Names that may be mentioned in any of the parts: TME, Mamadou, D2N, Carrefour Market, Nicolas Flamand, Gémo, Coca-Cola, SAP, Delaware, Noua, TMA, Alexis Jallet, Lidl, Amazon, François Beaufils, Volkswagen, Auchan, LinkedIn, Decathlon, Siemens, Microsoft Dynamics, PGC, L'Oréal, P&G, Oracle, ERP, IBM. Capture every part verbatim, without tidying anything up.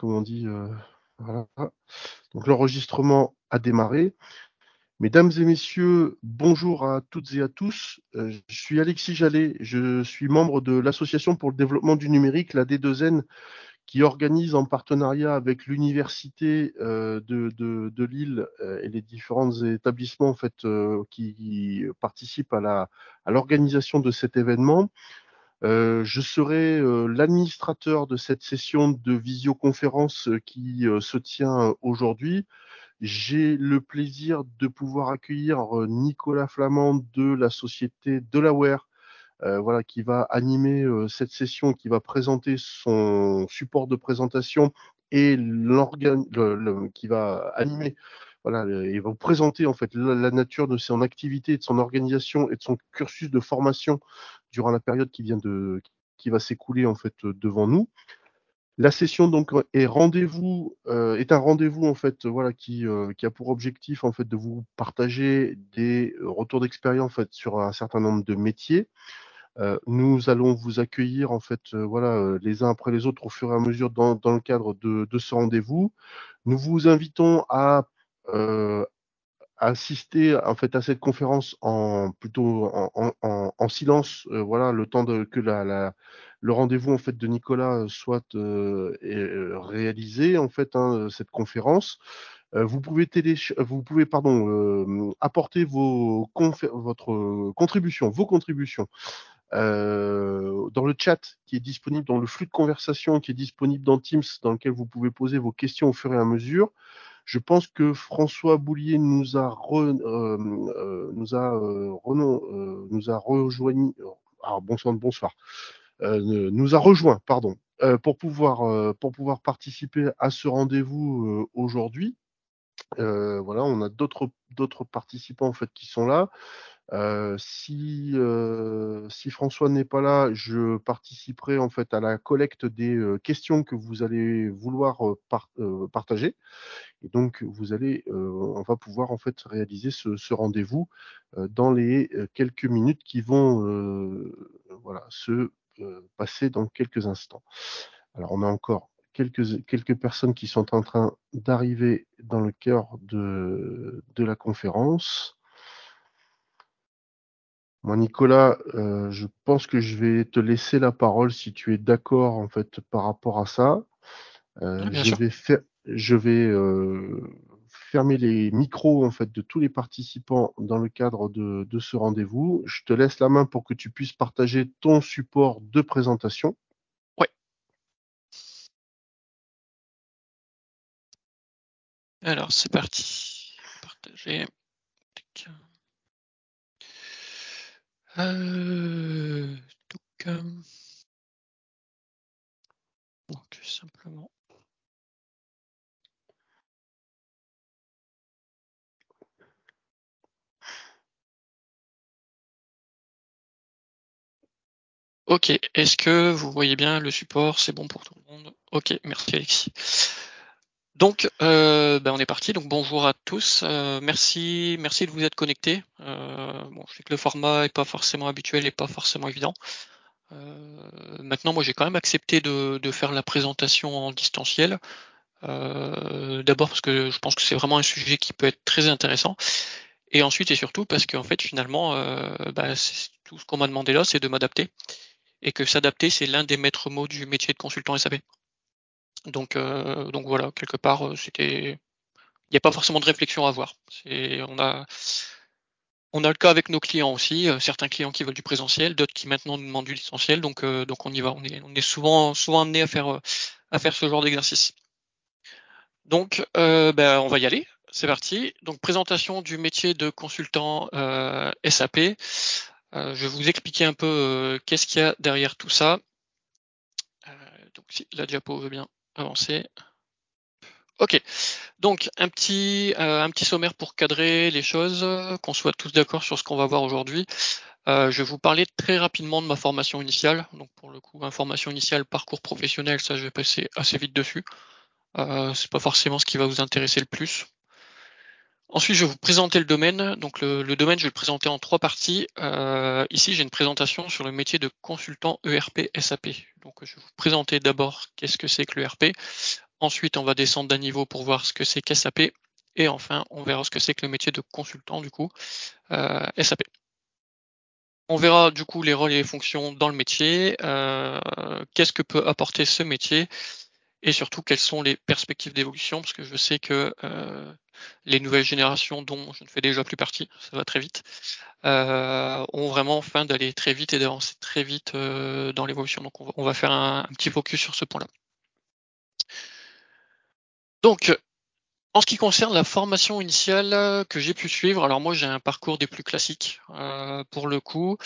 comme on dit. Euh, voilà. Donc l'enregistrement a démarré. Mesdames et messieurs, bonjour à toutes et à tous. Euh, je suis Alexis Jallet, je suis membre de l'Association pour le développement du numérique, la D deux N, qui organise en partenariat avec l'université euh, de, de, de Lille euh, et les différents établissements en fait, euh, qui, qui participent à la, à l'organisation de cet événement. Euh, je serai euh, l'administrateur de cette session de visioconférence qui euh, se tient aujourd'hui. J'ai le plaisir de pouvoir accueillir Nicolas Flamand de la société Delaware, Euh, voilà, qui va animer euh, cette session, qui va présenter son support de présentation et l'organe le, le, qui va animer, voilà, le, il va vous présenter en fait la, la nature de son activité, de son organisation et de son cursus de formation durant la période qui vient de qui va s'écouler en fait devant nous. La session donc est rendez-vous euh, est un rendez-vous en fait voilà qui euh, qui a pour objectif en fait de vous partager des retours d'expérience en fait sur un certain nombre de métiers. Euh, nous allons vous accueillir en fait, euh, voilà, euh, les uns après les autres au fur et à mesure dans, dans le cadre de, de ce rendez-vous. Nous vous invitons à euh, assister en fait à cette conférence en plutôt en, en, en, en silence, euh, voilà, le temps de, que la, la, le rendez-vous en fait de Nicolas soit euh, réalisé en fait, hein, cette conférence. Vous pouvez, télé, vous pouvez pardon, euh, apporter vos votre contribution, vos contributions euh, dans le chat qui est disponible, dans le flux de conversation qui est disponible dans Teams, dans lequel vous pouvez poser vos questions au fur et à mesure. Je pense que François Beaufils nous a, re, euh, euh, nous a, euh, renon, euh, nous a rejoint. Alors, bonsoir, bonsoir. Euh, nous a rejoint, pardon, euh, pour, pouvoir, euh, pour pouvoir participer à ce rendez-vous euh, aujourd'hui. Euh, voilà, on a d'autres d'autres participants en fait qui sont là. Euh, si euh, si François n'est pas là, je participerai en fait à la collecte des euh, questions que vous allez vouloir euh, par, euh, partager. Et donc vous allez, euh, on va pouvoir en fait réaliser ce, ce rendez-vous euh, dans les euh, quelques minutes qui vont euh, voilà se euh, passer dans quelques instants. Alors on a encore Quelques, quelques personnes qui sont en train d'arriver dans le cœur de, de la conférence. Moi, Nicolas, euh, je pense que je vais te laisser la parole si tu es d'accord en fait par rapport à ça. Euh, ah, je, vais fer, je vais euh, fermer les micros en fait de tous les participants dans le cadre de, de ce rendez-vous. Je te laisse la main pour que tu puisses partager ton support de présentation. Alors, c'est parti. Partager. Euh, donc, euh, donc, simplement. Ok. Est-ce que vous voyez bien le support? C'est bon pour tout le monde? Ok. Merci, Alexis. Donc, euh, ben on est parti. Donc, bonjour à tous. Euh, merci, merci de vous être connectés. Euh, bon, je sais que le format est pas forcément habituel et pas forcément évident. Euh, maintenant, moi, j'ai quand même accepté de, de faire la présentation en distanciel. Euh, D'abord parce que je pense que c'est vraiment un sujet qui peut être très intéressant. Et ensuite et surtout parce qu'en fait, finalement, euh, ben, tout ce qu'on m'a demandé là, c'est de m'adapter. Et que s'adapter, c'est l'un des maîtres mots du métier de consultant S A P. Donc, euh, donc voilà, quelque part, c'était, il n'y a pas forcément de réflexion à avoir. C'est, on a, on a le cas avec nos clients aussi. Certains clients qui veulent du présentiel, d'autres qui maintenant nous demandent du distanciel. Donc, euh, donc on y va. On est, on est souvent, souvent amené à faire, à faire ce genre d'exercice. Donc, euh, ben, on va y aller. C'est parti. Donc, présentation du métier de consultant euh, S A P. Euh, je vais vous expliquer un peu euh, qu'est-ce qu'il y a derrière tout ça. Euh, donc, si la diapo veut bien avancer. Ok, donc un petit euh, un petit sommaire pour cadrer les choses, qu'on soit tous d'accord sur ce qu'on va voir aujourd'hui. Euh, je vais vous parler très rapidement de ma formation initiale. Donc pour le coup, hein, formation initiale, parcours professionnel, ça je vais passer assez vite dessus. Euh, c'est pas forcément ce qui va vous intéresser le plus. Ensuite, je vais vous présenter le domaine. Donc le, le domaine, je vais le présenter en trois parties. Euh, ici, j'ai une présentation sur le métier de consultant E R P S A P. Donc je vais vous présenter d'abord qu'est-ce que c'est que l'E R P. Ensuite, on va descendre d'un niveau pour voir ce que c'est qu'S A P. Et enfin, on verra ce que c'est que le métier de consultant, du coup, euh, S A P. On verra du coup les rôles et les fonctions dans le métier, euh, qu'est-ce que peut apporter ce métier et surtout quelles sont les perspectives d'évolution, parce que je sais que euh, les nouvelles générations dont je ne fais déjà plus partie, ça va très vite, euh, ont vraiment faim d'aller très vite et d'avancer très vite euh, dans l'évolution. Donc on va, on va faire un, un petit focus sur ce point-là. Donc, en ce qui concerne la formation initiale que j'ai pu suivre, alors moi j'ai un parcours des plus classiques euh, pour le coup.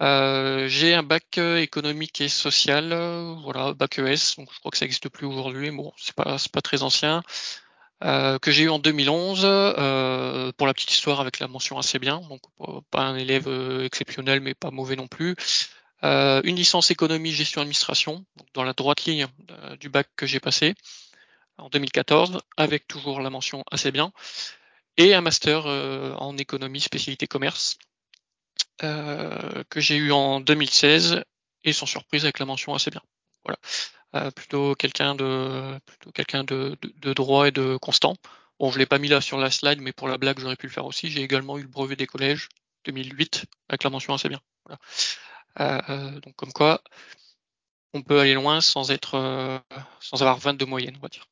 Euh, j'ai un bac économique et social, euh, voilà, bac E S, donc je crois que ça n'existe plus aujourd'hui, mais bon, c'est pas c'est pas très ancien, euh, que j'ai eu en deux mille onze, euh, pour la petite histoire avec la mention assez bien, donc euh, pas un élève exceptionnel mais pas mauvais non plus. Euh, une licence économie gestion administration, donc dans la droite ligne euh, du bac que j'ai passé en deux mille quatorze, avec toujours la mention assez bien, et un master euh, en économie spécialité commerce euh, que j'ai eu en deux mille seize, et sans surprise avec la mention assez bien. Voilà, euh, plutôt quelqu'un de plutôt quelqu'un de, de, de droit et de constant. Bon, je l'ai pas mis là sur la slide, mais pour la blague, j'aurais pu le faire aussi. J'ai également eu le brevet des collèges deux mille huit avec la mention assez bien. Voilà. Euh, donc comme quoi, on peut aller loin sans être euh, sans avoir vingt de moyenne, on va dire.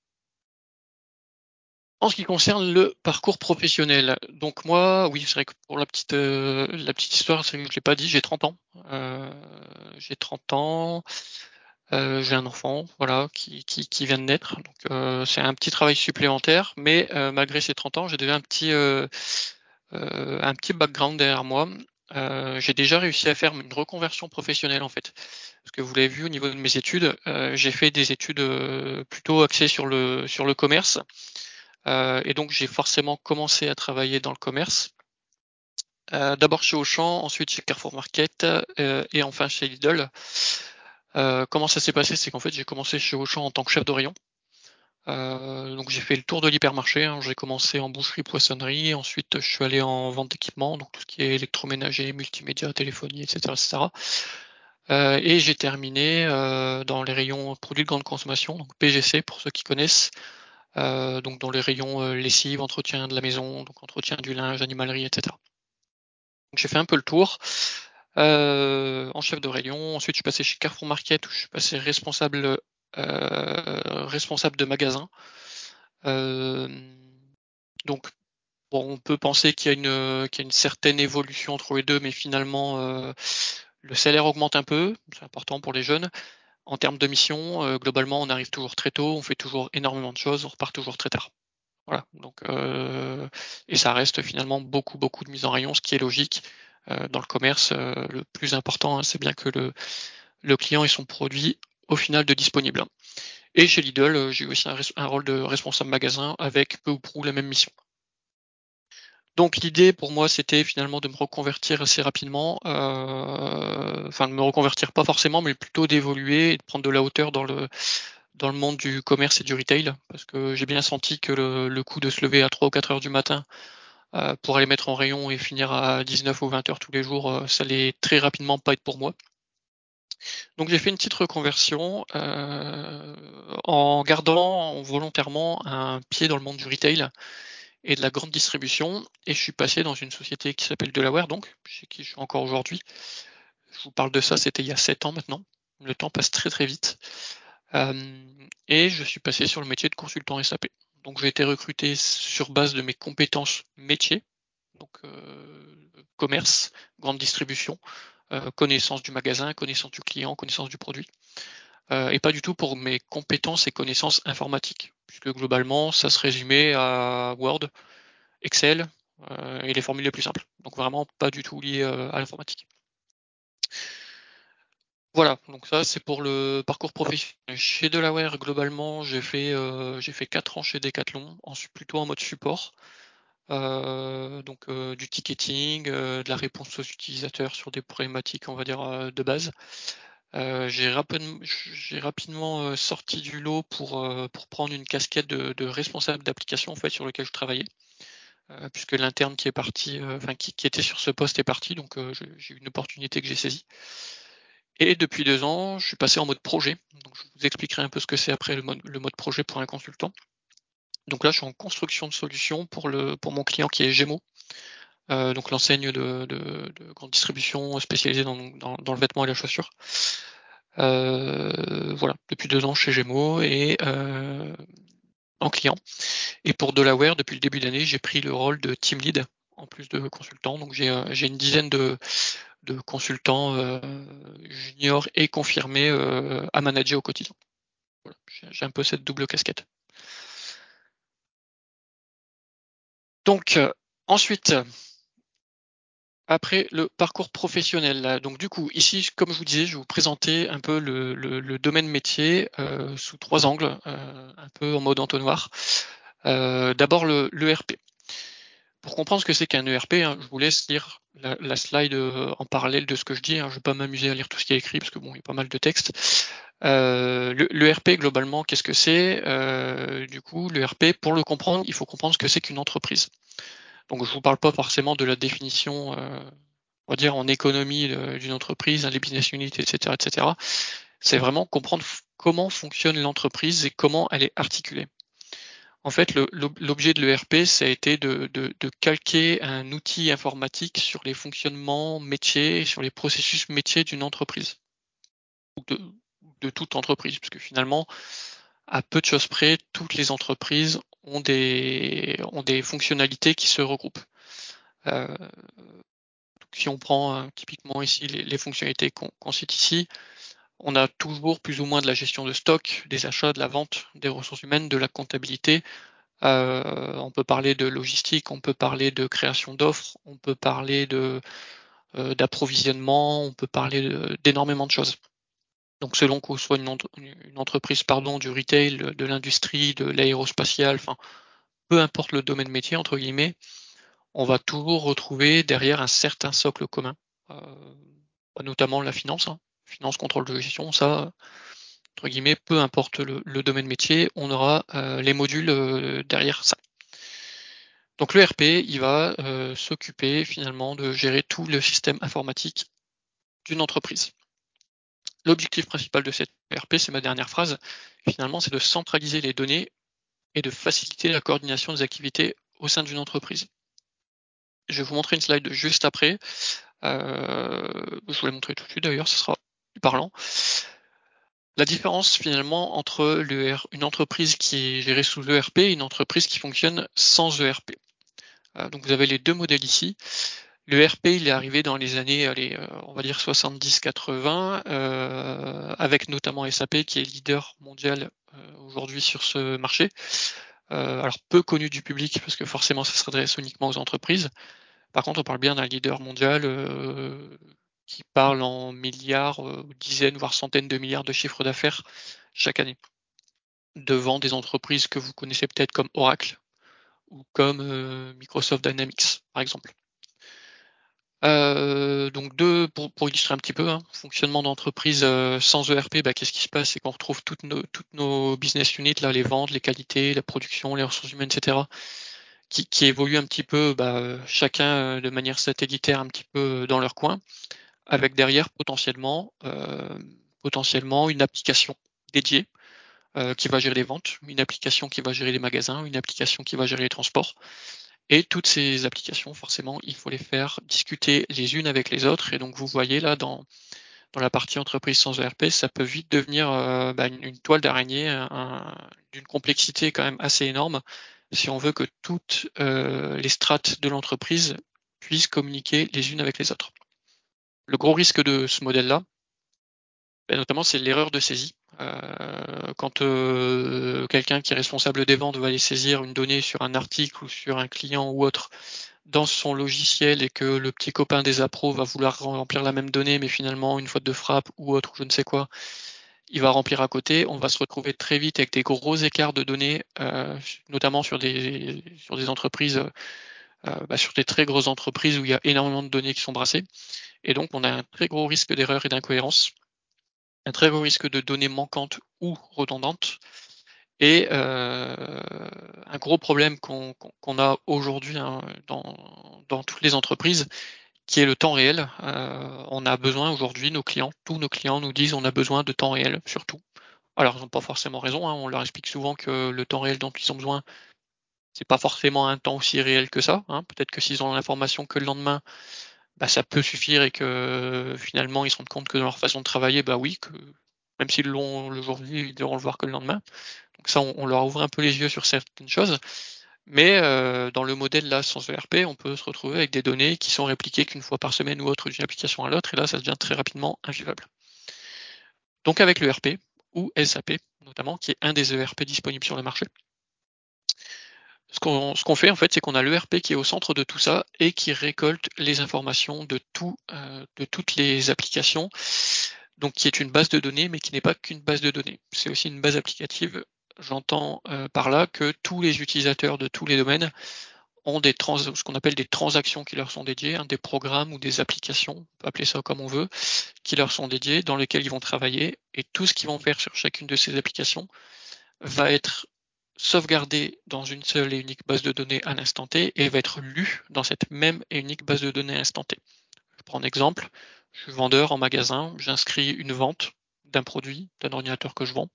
En ce qui concerne le parcours professionnel, donc moi, oui, c'est vrai que pour la petite euh, la petite histoire, c'est que je l'ai pas dit, j'ai trente ans. Euh, j'ai trente ans, euh, j'ai un enfant, voilà, qui, qui, qui vient de naître. Donc euh, c'est un petit travail supplémentaire, mais euh, malgré ces trente ans, j'ai déjà un petit euh, euh, un petit background derrière moi. Euh, j'ai déjà réussi à faire une reconversion professionnelle en fait. Parce que vous l'avez vu au niveau de mes études, euh, j'ai fait des études euh, plutôt axées sur le sur le commerce. Euh, et donc j'ai forcément commencé à travailler dans le commerce, euh, d'abord chez Auchan, ensuite chez Carrefour Market euh, et enfin chez Lidl. Euh, comment ça s'est passé? C'est qu'en fait j'ai commencé chez Auchan en tant que chef de rayon, euh, donc j'ai fait le tour de l'hypermarché, hein. J'ai commencé en boucherie, poissonnerie, ensuite je suis allé en vente d'équipements, donc tout ce qui est électroménager, multimédia, téléphonie, etc, et cetera. Euh, et j'ai terminé euh, dans les rayons produits de grande consommation, donc P G C pour ceux qui connaissent. Euh, donc dans les rayons euh, lessive, entretien de la maison, donc entretien du linge, animalerie, et cetera. Donc j'ai fait un peu le tour euh, en chef de rayon. Ensuite, je suis passé chez Carrefour Market où je suis passé responsable euh, responsable de magasin. Euh, donc bon, on peut penser qu'il y a une qu'il y a une certaine évolution entre les deux, mais finalement euh, le salaire augmente un peu, c'est important pour les jeunes. En termes de mission, euh, globalement, on arrive toujours très tôt, on fait toujours énormément de choses, on repart toujours très tard. Voilà. Donc, euh, et ça reste finalement beaucoup, beaucoup de mise en rayon, ce qui est logique euh, dans le commerce. Euh, le plus important, hein, c'est bien que le, le client ait son produit au final de disponible. Et chez Lidl, euh, j'ai aussi un, un rôle de responsable magasin avec peu ou prou la même mission. Donc l'idée pour moi, c'était finalement de me reconvertir assez rapidement, euh, enfin de me reconvertir pas forcément, mais plutôt d'évoluer et de prendre de la hauteur dans le dans le monde du commerce et du retail, parce que j'ai bien senti que le, le coup de se lever à trois ou quatre heures du matin euh, pour aller mettre en rayon et finir à dix-neuf ou vingt heures tous les jours, euh, ça allait très rapidement pas être pour moi. Donc j'ai fait une petite reconversion euh, en gardant volontairement un pied dans le monde du retail et de la grande distribution, et je suis passé dans une société qui s'appelle Delaware, donc chez qui je suis encore aujourd'hui. Je vous parle de ça, c'était il y a sept ans maintenant. Le temps passe très très vite. Euh, et je suis passé sur le métier de consultant S A P. Donc j'ai été recruté sur base de mes compétences métiers, donc euh, commerce, grande distribution, euh, connaissance du magasin, connaissance du client, connaissance du produit. Euh, et pas du tout pour mes compétences et connaissances informatiques, puisque globalement, ça se résumait à Word, Excel euh, et les formules les plus simples. Donc vraiment pas du tout lié euh, à l'informatique. Voilà, donc ça c'est pour le parcours professionnel. Chez Delaware, globalement, j'ai fait euh, j'ai fait quatre ans chez Decathlon, en, plutôt en mode support, euh, donc euh, du ticketing, euh, de la réponse aux utilisateurs sur des problématiques, on va dire, euh, de base. Euh, j'ai rapidement, j'ai rapidement euh, sorti du lot pour, euh, pour prendre une casquette de, de responsable d'application en fait sur lequel je travaillais, euh, puisque l'interne qui est parti, euh, enfin qui, qui était sur ce poste est parti, donc euh, j'ai eu une opportunité que j'ai saisie. Et depuis deux ans, je suis passé en mode projet. Donc, je vous expliquerai un peu ce que c'est après le mode, le mode projet pour un consultant. Donc là, je suis en construction de solutions pour, le, pour mon client qui est Gémo, euh, donc l'enseigne de, de, de grande distribution spécialisée dans, dans, dans le vêtement et la chaussure. Euh, voilà, depuis deux ans chez Gémo et euh, en client. Et pour Delaware, depuis le début d'année, j'ai pris le rôle de team lead en plus de consultant. Donc j'ai, j'ai une dizaine de, de consultants euh, juniors et confirmés euh, à manager au quotidien. Voilà, j'ai un peu cette double casquette. Donc, euh, ensuite, après le parcours professionnel. Donc, du coup, ici, comme je vous disais, je vais vous présenter un peu le, le, le domaine métier euh, sous trois angles, euh, un peu en mode entonnoir. Euh, d'abord, le, l'E R P. Pour comprendre ce que c'est qu'un E R P, hein, je vous laisse lire la, la slide euh, en parallèle de ce que je dis. Hein, je ne vais pas m'amuser à lire tout ce qui est écrit parce que bon, il y a pas mal de textes. Euh, le, l'E R P, globalement, qu'est-ce que c'est ? euh, Du coup, l'E R P, pour le comprendre, il faut comprendre ce que c'est qu'une entreprise. Donc, je ne vous parle pas forcément de la définition, euh, on va dire, en économie euh, d'une entreprise, hein, les business units, et cetera, et cetera. C'est vraiment comprendre f- comment fonctionne l'entreprise et comment elle est articulée. En fait, le, l'objet de l'E R P, ça a été de, de, de calquer un outil informatique sur les fonctionnements métiers, sur les processus métiers d'une entreprise. De, de toute entreprise, parce que finalement, à peu de choses près, toutes les entreprises ont des, ont des fonctionnalités qui se regroupent. Euh, donc si on prend euh, typiquement ici les, les fonctionnalités qu'on, qu'on cite ici, on a toujours plus ou moins de la gestion de stock, des achats, de la vente, des ressources humaines, de la comptabilité. Euh, on peut parler de logistique, on peut parler de création d'offres, on peut parler de, euh, d'approvisionnement, on peut parler de, d'énormément de choses. Donc selon qu'on soit une, entre, une entreprise pardon, du retail, de l'industrie, de l'aérospatiale, enfin peu importe le domaine métier, entre guillemets, on va toujours retrouver derrière un certain socle commun, euh, notamment la finance, hein, finance, contrôle de gestion, ça, entre guillemets, peu importe le, le domaine métier, on aura euh, les modules euh, derrière ça. Donc le E R P, il va euh, s'occuper finalement de gérer tout le système informatique d'une entreprise. L'objectif principal de cette E R P, c'est ma dernière phrase, finalement, c'est de centraliser les données et de faciliter la coordination des activités au sein d'une entreprise. Je vais vous montrer une slide juste après. Euh, je vous l'ai montré tout de suite d'ailleurs, ce sera plus parlant. La différence finalement entre une entreprise qui est gérée sous l'E R P et une entreprise qui fonctionne sans E R P. Euh, donc vous avez les deux modèles ici. L'E R P, il est arrivé dans les années, allez, on va dire soixante-dix quatre-vingts, euh, avec notamment S A P qui est leader mondial euh, aujourd'hui sur ce marché. Euh, alors peu connu du public parce que forcément ça s'adresse uniquement aux entreprises. Par contre, on parle bien d'un leader mondial euh, qui parle en milliards, euh, dizaines, voire centaines de milliards de chiffres d'affaires chaque année, devant des entreprises que vous connaissez peut-être comme Oracle ou comme euh, Microsoft Dynamics, par exemple. Euh, donc deux, pour, pour illustrer un petit peu, hein, fonctionnement d'entreprise euh, sans E R P, bah, qu'est-ce qui se passe? C'est qu'on retrouve toutes nos, toutes nos business units, là, les ventes, les qualités, la production, les ressources humaines, et cetera, qui, qui évoluent un petit peu, bah, chacun de manière satellitaire, un petit peu dans leur coin, avec derrière potentiellement, euh, potentiellement une application dédiée euh, qui va gérer les ventes, une application qui va gérer les magasins, une application qui va gérer les transports. Et toutes ces applications, forcément, il faut les faire discuter les unes avec les autres. Et donc, vous voyez là, dans, dans la partie entreprise sans E R P, ça peut vite devenir euh, bah, une, une toile d'araignée un, d'une complexité quand même assez énorme si on veut que toutes euh, les strates de l'entreprise puissent communiquer les unes avec les autres. Le gros risque de ce modèle-là, bah, notamment, c'est l'erreur de saisie. Euh, quand euh, quelqu'un qui est responsable des ventes va aller saisir une donnée sur un article ou sur un client ou autre dans son logiciel et que le petit copain des appros va vouloir remplir la même donnée mais finalement une faute de frappe ou autre, je ne sais quoi, il va remplir à côté, on va se retrouver très vite avec des gros écarts de données, euh, notamment sur des, sur des entreprises, euh, bah, sur des très grosses entreprises où il y a énormément de données qui sont brassées et donc on a un très gros risque d'erreur et d'incohérence. Un très gros risque de données manquantes ou redondantes. Et euh, un gros problème qu'on, qu'on a aujourd'hui hein, dans, dans toutes les entreprises, qui est le temps réel. Euh, on a besoin aujourd'hui, nos clients, tous nos clients nous disent on a besoin de temps réel, surtout. Alors, ils n'ont pas forcément raison, hein. On leur explique souvent que le temps réel dont ils ont besoin, c'est pas forcément un temps aussi réel que ça, hein. Peut-être que s'ils ont l'information que le lendemain, bah, ça peut suffire et que finalement, ils se rendent compte que dans leur façon de travailler, bah oui, que même s'ils l'ont aujourd'hui, ils devront le voir que le lendemain. Donc ça, on, on leur ouvre un peu les yeux sur certaines choses. Mais euh, dans le modèle là, sans E R P, on peut se retrouver avec des données qui sont répliquées qu'une fois par semaine ou autre d'une application à l'autre, et là, ça devient très rapidement invivable. Donc avec le E R P, ou S A P notamment, qui est un des E R P disponibles sur le marché, ce qu'on, ce qu'on fait en fait, c'est qu'on a l'E R P qui est au centre de tout ça et qui récolte les informations de, tout, euh, de toutes les applications, donc qui est une base de données, mais qui n'est pas qu'une base de données, c'est aussi une base applicative. J'entends euh, par là que tous les utilisateurs de tous les domaines ont des trans, ce qu'on appelle des transactions qui leur sont dédiées, hein, des programmes ou des applications, on peut appeler ça comme on veut, qui leur sont dédiées, dans lesquelles ils vont travailler, et tout ce qu'ils vont faire sur chacune de ces applications va être sauvegardé dans une seule et unique base de données à l'instant T et va être lu dans cette même et unique base de données à l'instant T. Je prends un exemple, je suis vendeur en magasin, j'inscris une vente d'un produit, d'un ordinateur que je vends.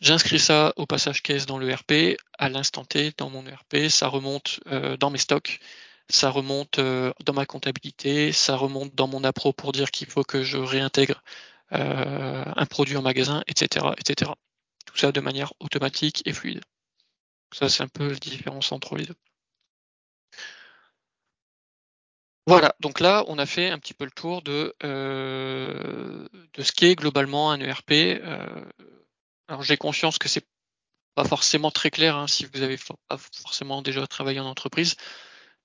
J'inscris ça au passage caisse dans l'E R P, à l'instant T dans mon E R P, ça remonte euh, dans mes stocks, ça remonte euh, dans ma comptabilité, ça remonte dans mon appro pour dire qu'il faut que je réintègre euh, un produit en magasin, et cetera, et cetera. Tout ça de manière automatique et fluide. Ça, c'est un peu la différence entre les deux. Voilà, donc là, on a fait un petit peu le tour de, euh, de ce qu'est globalement un E R P. Euh, Alors j'ai conscience que c'est pas forcément très clair, hein, si vous avez pas forcément déjà travaillé en entreprise.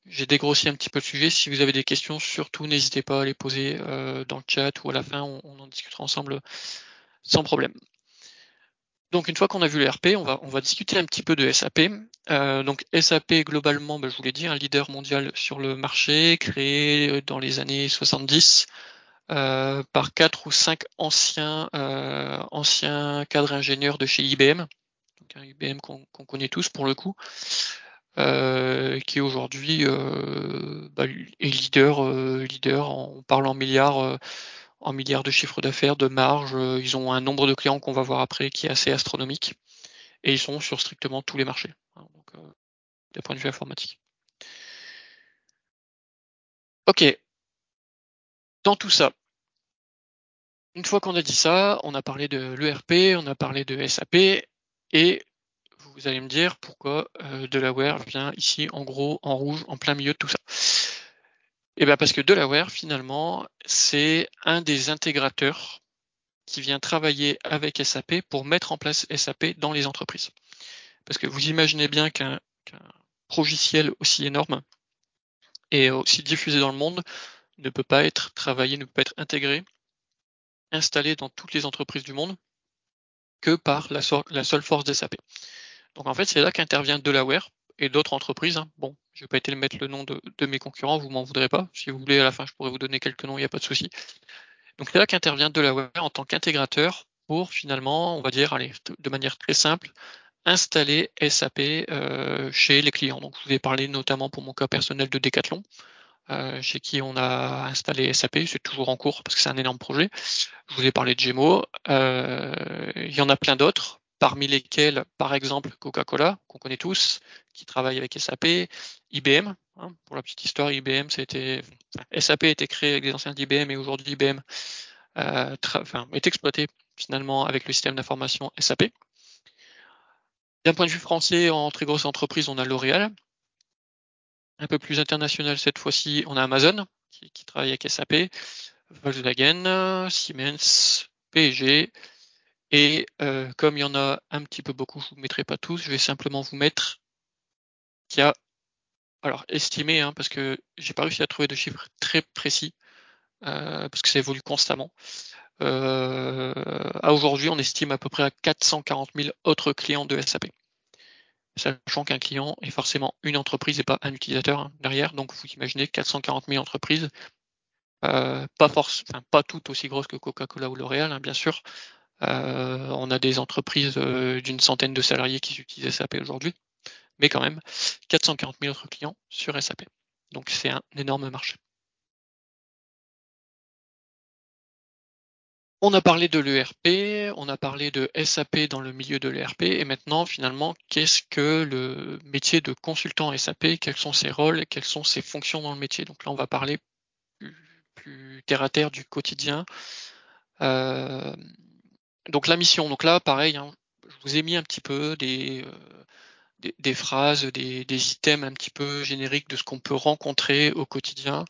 J'ai dégrossi un petit peu le sujet. Si vous avez des questions, surtout n'hésitez pas à les poser euh, dans le chat ou à la fin, on, on en discutera ensemble sans problème. Donc une fois qu'on a vu l'E R P, on va on va discuter un petit peu de S A P. Euh, donc S A P globalement, ben, je vous l'ai dit, un leader mondial sur le marché, créé dans les années soixante-dix. Euh, par quatre ou cinq anciens euh, anciens cadres ingénieurs de chez I B M, donc un I B M qu'on, qu'on connaît tous pour le coup, euh, qui aujourd'hui euh, bah, est leader euh, leader. On parle en milliards euh, en milliards de chiffres d'affaires, de marge. Euh, ils ont un nombre de clients qu'on va voir après qui est assez astronomique, et ils sont sur strictement tous les marchés, hein, donc euh, d'un point de vue informatique. Ok. Dans tout ça, une fois qu'on a dit ça, on a parlé de l'E R P, on a parlé de S A P, et vous allez me dire pourquoi euh, Delaware vient ici en gros, en rouge, en plein milieu de tout ça. Et bien parce que Delaware, finalement, c'est un des intégrateurs qui vient travailler avec S A P pour mettre en place S A P dans les entreprises. Parce que vous imaginez bien qu'un, qu'un logiciel aussi énorme et aussi diffusé dans le monde ne peut pas être travaillé, ne peut pas être intégré, installé dans toutes les entreprises du monde que par la, so- la seule force d'S A P. Donc en fait, c'est là qu'intervient Delaware et d'autres entreprises. Hein. Bon, je vais pas été mettre le nom de, de mes concurrents, vous m'en voudrez pas. Si vous voulez, à la fin, je pourrais vous donner quelques noms, il n'y a pas de souci. Donc c'est là qu'intervient Delaware en tant qu'intégrateur pour finalement, on va dire, allez, de manière très simple, installer S A P euh, chez les clients. Donc je vous ai parlé notamment pour mon cas personnel de Decathlon. Euh, chez qui on a installé S A P, c'est toujours en cours parce que c'est un énorme projet. Je vous ai parlé de Gémo, euh, il y en a plein d'autres, parmi lesquels, par exemple, Coca-Cola, qu'on connaît tous, qui travaille avec S A P, I B M, hein, pour la petite histoire, I B M, c'était, S A P a été créé avec des anciens d'I B M et aujourd'hui I B M euh, tra... enfin, est exploité finalement avec le système d'information S A P. D'un point de vue français, en très grosse entreprise, on a L'Oréal. Un peu plus international cette fois-ci, on a Amazon qui, qui travaille avec S A P, Volkswagen, Siemens, P et G. Et euh, comme il y en a un petit peu beaucoup, je ne vous mettrai pas tous, je vais simplement vous mettre qu'il y a, alors estimé, hein, parce que j'ai pas réussi à trouver de chiffres très précis, euh, parce que ça évolue constamment. Euh, à aujourd'hui, on estime à peu près à quatre cent quarante mille autres clients de S A P. Sachant qu'un client est forcément une entreprise et pas un utilisateur, hein, derrière. Donc, vous imaginez quatre cent quarante mille entreprises, euh, pas force, enfin, pas toutes aussi grosses que Coca-Cola ou L'Oréal, hein, bien sûr. Euh, on a des entreprises euh, d'une centaine de salariés qui utilisent S A P aujourd'hui, mais quand même, quatre cent quarante mille autres clients sur S A P. Donc, c'est un énorme marché. On a parlé de l'E R P, on a parlé de S A P dans le milieu de l'E R P, et maintenant, finalement, qu'est-ce que le métier de consultant S A P? Quels sont ses rôles? Quelles sont ses fonctions dans le métier? Donc là, on va parler plus, plus terre à terre du quotidien. Euh, donc la mission, donc là, pareil, hein, je vous ai mis un petit peu des, euh, des, des phrases, des, des items un petit peu génériques de ce qu'on peut rencontrer au quotidien.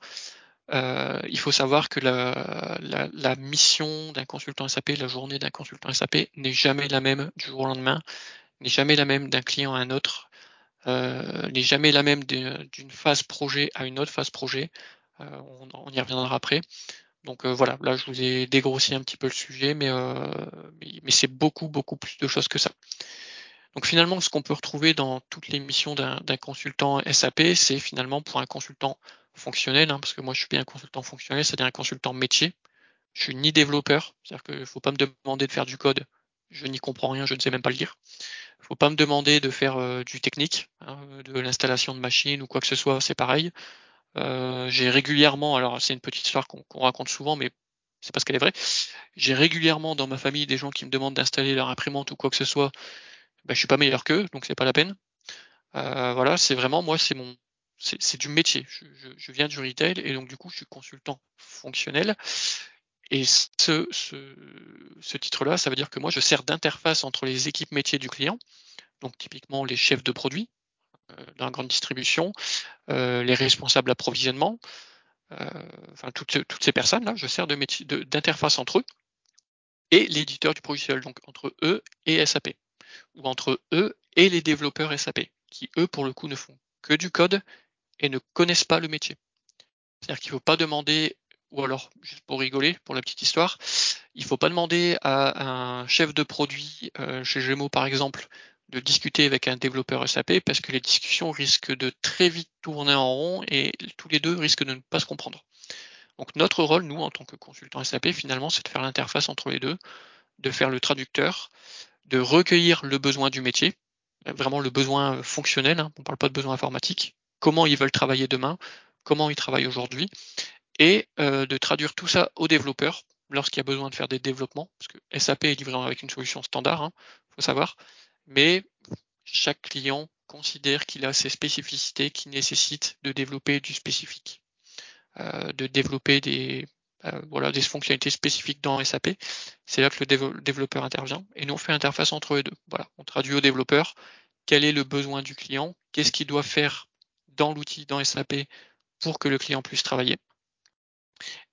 Euh, il faut savoir que la, la, la mission d'un consultant S A P, la journée d'un consultant S A P n'est jamais la même du jour au lendemain, n'est jamais la même d'un client à un autre, euh, n'est jamais la même d'une phase projet à une autre phase projet. Euh, on, on y reviendra après. Donc euh, voilà, là je vous ai dégrossi un petit peu le sujet, mais, euh, mais, mais c'est beaucoup, beaucoup plus de choses que ça. Donc finalement, ce qu'on peut retrouver dans toutes les missions d'un consultant S A P, c'est finalement pour un consultant fonctionnel, hein, parce que moi je suis bien un consultant fonctionnel, c'est-à-dire un consultant métier. Je suis ni développeur, c'est-à-dire qu'il ne faut pas me demander de faire du code, je n'y comprends rien, je ne sais même pas le lire. Il ne faut pas me demander de faire euh, du technique, hein, de l'installation de machines ou quoi que ce soit, c'est pareil. Euh, j'ai régulièrement, alors c'est une petite histoire qu'on qu'on raconte souvent, mais c'est parce qu'elle est vraie, j'ai régulièrement dans ma famille des gens qui me demandent d'installer leur imprimante ou quoi que ce soit. Ben, je suis pas meilleur qu'eux, donc c'est pas la peine. Euh, voilà, c'est vraiment, moi, c'est mon, c'est, c'est du métier. Je, je, je viens du retail et donc du coup, je suis consultant fonctionnel. Et ce, ce, ce titre-là, ça veut dire que moi, je sers d'interface entre les équipes métiers du client, donc typiquement les chefs de produits euh, dans la grande distribution, euh, les responsables d'approvisionnement, euh, enfin toutes, toutes ces personnes-là, je sers de métier, de, d'interface entre eux et l'éditeur du logiciel, donc entre eux et S A P, ou entre eux et les développeurs S A P, qui eux, pour le coup, ne font que du code et ne connaissent pas le métier. C'est-à-dire qu'il ne faut pas demander, ou alors, juste pour rigoler, pour la petite histoire, il ne faut pas demander à un chef de produit, euh, chez Gémo par exemple, de discuter avec un développeur S A P, parce que les discussions risquent de très vite tourner en rond et tous les deux risquent de ne pas se comprendre. Donc notre rôle, nous, en tant que consultants S A P, finalement, c'est de faire l'interface entre les deux, de faire le traducteur, de recueillir le besoin du métier, vraiment le besoin fonctionnel, hein, on ne parle pas de besoin informatique, comment ils veulent travailler demain, comment ils travaillent aujourd'hui, et euh, de traduire tout ça aux développeurs lorsqu'il y a besoin de faire des développements, parce que S A P est livré avec une solution standard, hein, faut savoir, mais chaque client considère qu'il a ses spécificités qui nécessitent de développer du spécifique, euh, de développer des... Euh, voilà, des fonctionnalités spécifiques dans S A P. C'est là que le dév- développeur intervient et nous on fait l'interface entre les deux. Voilà, on traduit au développeur quel est le besoin du client, qu'est-ce qu'il doit faire dans l'outil, dans S A P, pour que le client puisse travailler.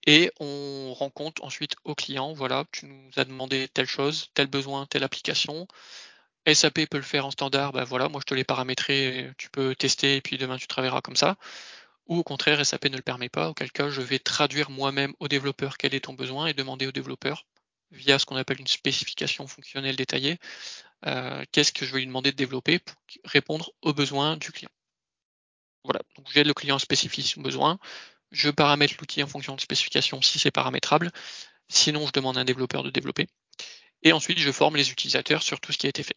Et on rend compte ensuite au client, voilà, tu nous as demandé telle chose, tel besoin, telle application. S A P peut le faire en standard, ben voilà, moi je te l'ai paramétré, tu peux tester et puis demain tu travailleras comme ça. Ou au contraire, S A P ne le permet pas, auquel cas je vais traduire moi-même au développeur quel est ton besoin et demander au développeur, via ce qu'on appelle une spécification fonctionnelle détaillée, euh, qu'est-ce que je vais lui demander de développer pour répondre aux besoins du client. Voilà, donc j'aide le client à spécifier son besoin, je paramètre l'outil en fonction de spécification si c'est paramétrable, sinon je demande à un développeur de développer, et ensuite je forme les utilisateurs sur tout ce qui a été fait.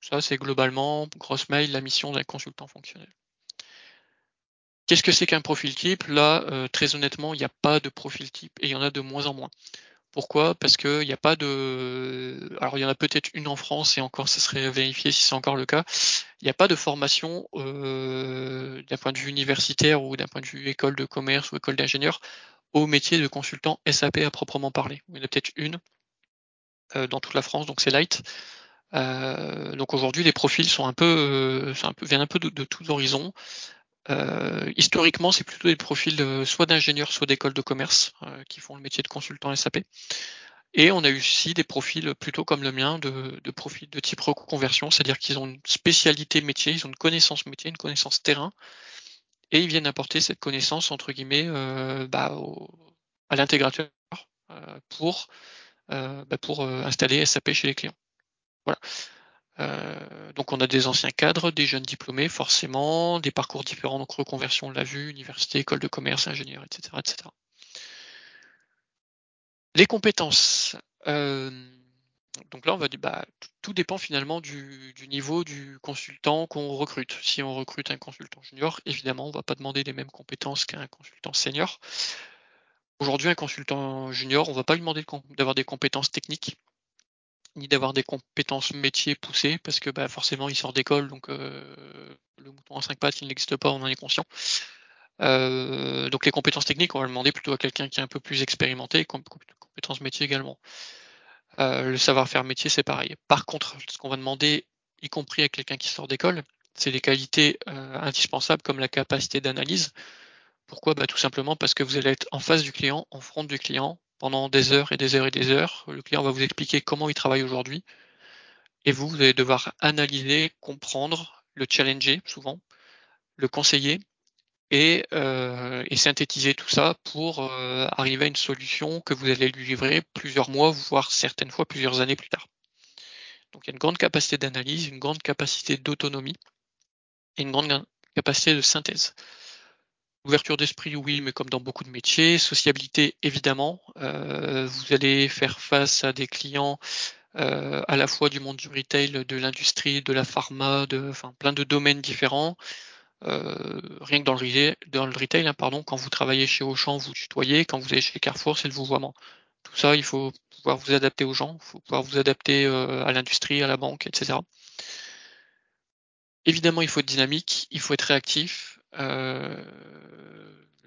Ça c'est globalement, grosse maille, la mission d'un consultant fonctionnel. Qu'est-ce que c'est qu'un profil type? Là, euh, très honnêtement, il n'y a pas de profil type et il y en a de moins en moins. Pourquoi? Parce qu'il n'y a pas de... Alors, il y en a peut-être une en France et encore, ça serait vérifié si c'est encore le cas. Il n'y a pas de formation euh, d'un point de vue universitaire ou d'un point de vue école de commerce ou école d'ingénieur au métier de consultant S A P à proprement parler. Il y en a peut-être une euh, dans toute la France, donc c'est light. Euh, donc aujourd'hui, les profils sont un peu, euh, sont un peu, viennent un peu de, de tous horizons. Euh, historiquement, c'est plutôt des profils de, soit d'ingénieurs, soit d'écoles de commerce euh, qui font le métier de consultant S A P. Et on a eu aussi des profils plutôt comme le mien, de, de profils de type reconversion, c'est-à-dire qu'ils ont une spécialité métier, ils ont une connaissance métier, une connaissance terrain, et ils viennent apporter cette connaissance, entre guillemets, euh, bah, au, à l'intégrateur euh, pour, euh, bah, pour euh, installer S A P chez les clients. Voilà. Euh, donc on a des anciens cadres, des jeunes diplômés forcément, des parcours différents, donc reconversion on l'a vu, université, école de commerce, ingénieur, et cetera et cetera. Les compétences. Euh, donc là on va dire, bah, tout dépend finalement du, du niveau du consultant qu'on recrute. Si on recrute un consultant junior, évidemment on ne va pas demander les mêmes compétences qu'un consultant senior. Aujourd'hui, un consultant junior, on ne va pas lui demander d'avoir des compétences techniques, ni d'avoir des compétences métiers poussées, parce que bah, forcément, il sort d'école, donc euh, le mouton à cinq pattes, il n'existe pas, on en est conscient. Euh, donc les compétences techniques, on va le demander plutôt à quelqu'un qui est un peu plus expérimenté, comp- compétences métiers également. Euh, le savoir-faire métier, c'est pareil. Par contre, ce qu'on va demander, y compris à quelqu'un qui sort d'école, c'est des qualités euh, indispensables comme la capacité d'analyse. Pourquoi ? Bah, tout simplement parce que vous allez être en face du client, en front du client, pendant des heures et des heures et des heures. Le client va vous expliquer comment il travaille aujourd'hui. Et vous, vous allez devoir analyser, comprendre, le challenger souvent, le conseiller et, euh, et synthétiser tout ça pour euh, arriver à une solution que vous allez lui livrer plusieurs mois, voire certaines fois plusieurs années plus tard. Donc il y a une grande capacité d'analyse, une grande capacité d'autonomie et une grande capacité de synthèse. Ouverture d'esprit, oui, mais comme dans beaucoup de métiers. Sociabilité, évidemment. Euh, vous allez faire face à des clients euh, à la fois du monde du retail, de l'industrie, de la pharma, de, enfin, plein de domaines différents. Euh, rien que dans le retail, dans le retail hein, pardon, quand vous travaillez chez Auchan, vous tutoyez. Quand vous allez chez Carrefour, c'est le vouvoiement. Tout ça, il faut pouvoir vous adapter aux gens, il faut pouvoir vous adapter euh, à l'industrie, à la banque, et cetera. Évidemment, il faut être dynamique, il faut être réactif. Euh,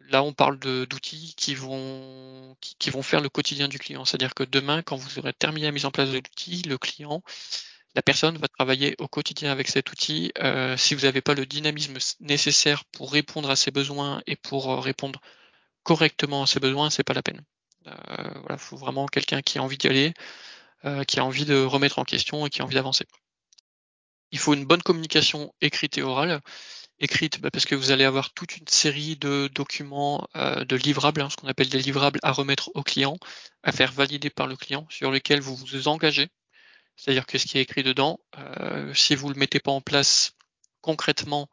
là, on parle de, d'outils qui vont, qui, qui vont faire le quotidien du client. C'est-à-dire que demain, quand vous aurez terminé la mise en place de l'outil, le client, la personne va travailler au quotidien avec cet outil. Euh, si vous n'avez pas le dynamisme nécessaire pour répondre à ses besoins et pour répondre correctement à ses besoins, c'est pas la peine. Euh, voilà, faut vraiment quelqu'un qui a envie d'y aller, euh, qui a envie de remettre en question et qui a envie d'avancer. Il faut une bonne communication écrite et orale. Écrite, bah parce que vous allez avoir toute une série de documents, euh, de livrables, hein, ce qu'on appelle des livrables à remettre au client, à faire valider par le client, sur lesquels vous vous engagez. C'est-à-dire que ce qui est écrit dedans, euh, si vous ne le mettez pas en place concrètement,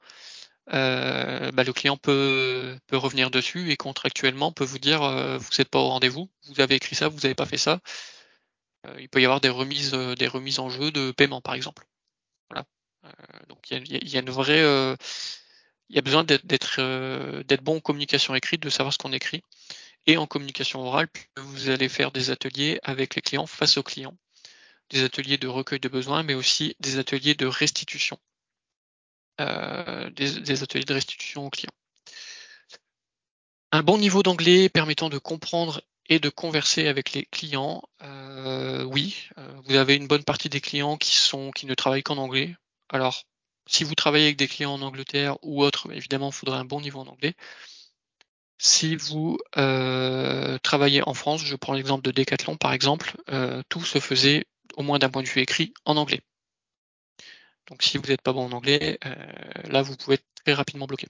euh, bah le client peut, peut revenir dessus et contractuellement peut vous dire euh, vous n'êtes pas au rendez-vous, vous avez écrit ça, vous n'avez pas fait ça. Euh, il peut y avoir des remises, euh, des remises en jeu de paiement, par exemple. Voilà. Donc il y, y a une vraie, il euh, y a besoin d'être, d'être, euh, d'être bon en communication écrite, de savoir ce qu'on écrit, et en communication orale, vous allez faire des ateliers avec les clients, face aux clients, des ateliers de recueil de besoins, mais aussi des ateliers de restitution, euh, des, des ateliers de restitution aux clients. Un bon niveau d'anglais permettant de comprendre et de converser avec les clients. Euh, oui, euh, vous avez une bonne partie des clients qui sont, qui ne travaillent qu'en anglais. Alors, si vous travaillez avec des clients en Angleterre ou autre, évidemment, il faudra un bon niveau en anglais. Si vous euh, travaillez en France, je prends l'exemple de Decathlon, par exemple, euh, tout se faisait, au moins d'un point de vue écrit, en anglais. Donc, si vous n'êtes pas bon en anglais, euh, là, vous pouvez être très rapidement bloqué.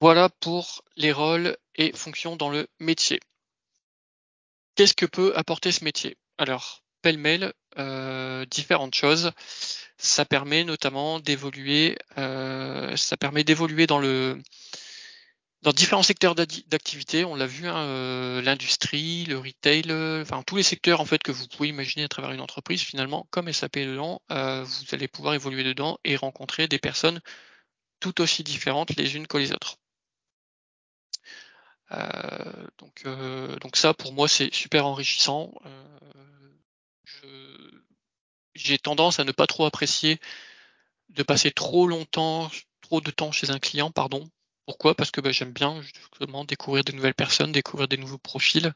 Voilà pour les rôles et fonctions dans le métier. Qu'est-ce que peut apporter ce métier ? Alors, pêle-mêle, euh, différentes choses. Ça permet notamment d'évoluer, euh, ça permet d'évoluer dans le, dans différents secteurs d'activité. On l'a vu, hein, euh, l'industrie, le retail, enfin tous les secteurs en fait que vous pouvez imaginer à travers une entreprise. Finalement, comme S A P dedans, euh, vous allez pouvoir évoluer dedans et rencontrer des personnes tout aussi différentes les unes que les autres. Euh, donc, euh, donc ça, pour moi, c'est super enrichissant. Euh, Je, j'ai tendance à ne pas trop apprécier de passer trop longtemps, trop de temps chez un client, pardon. Pourquoi ? Parce que bah, j'aime bien justement découvrir de nouvelles personnes, découvrir des nouveaux profils,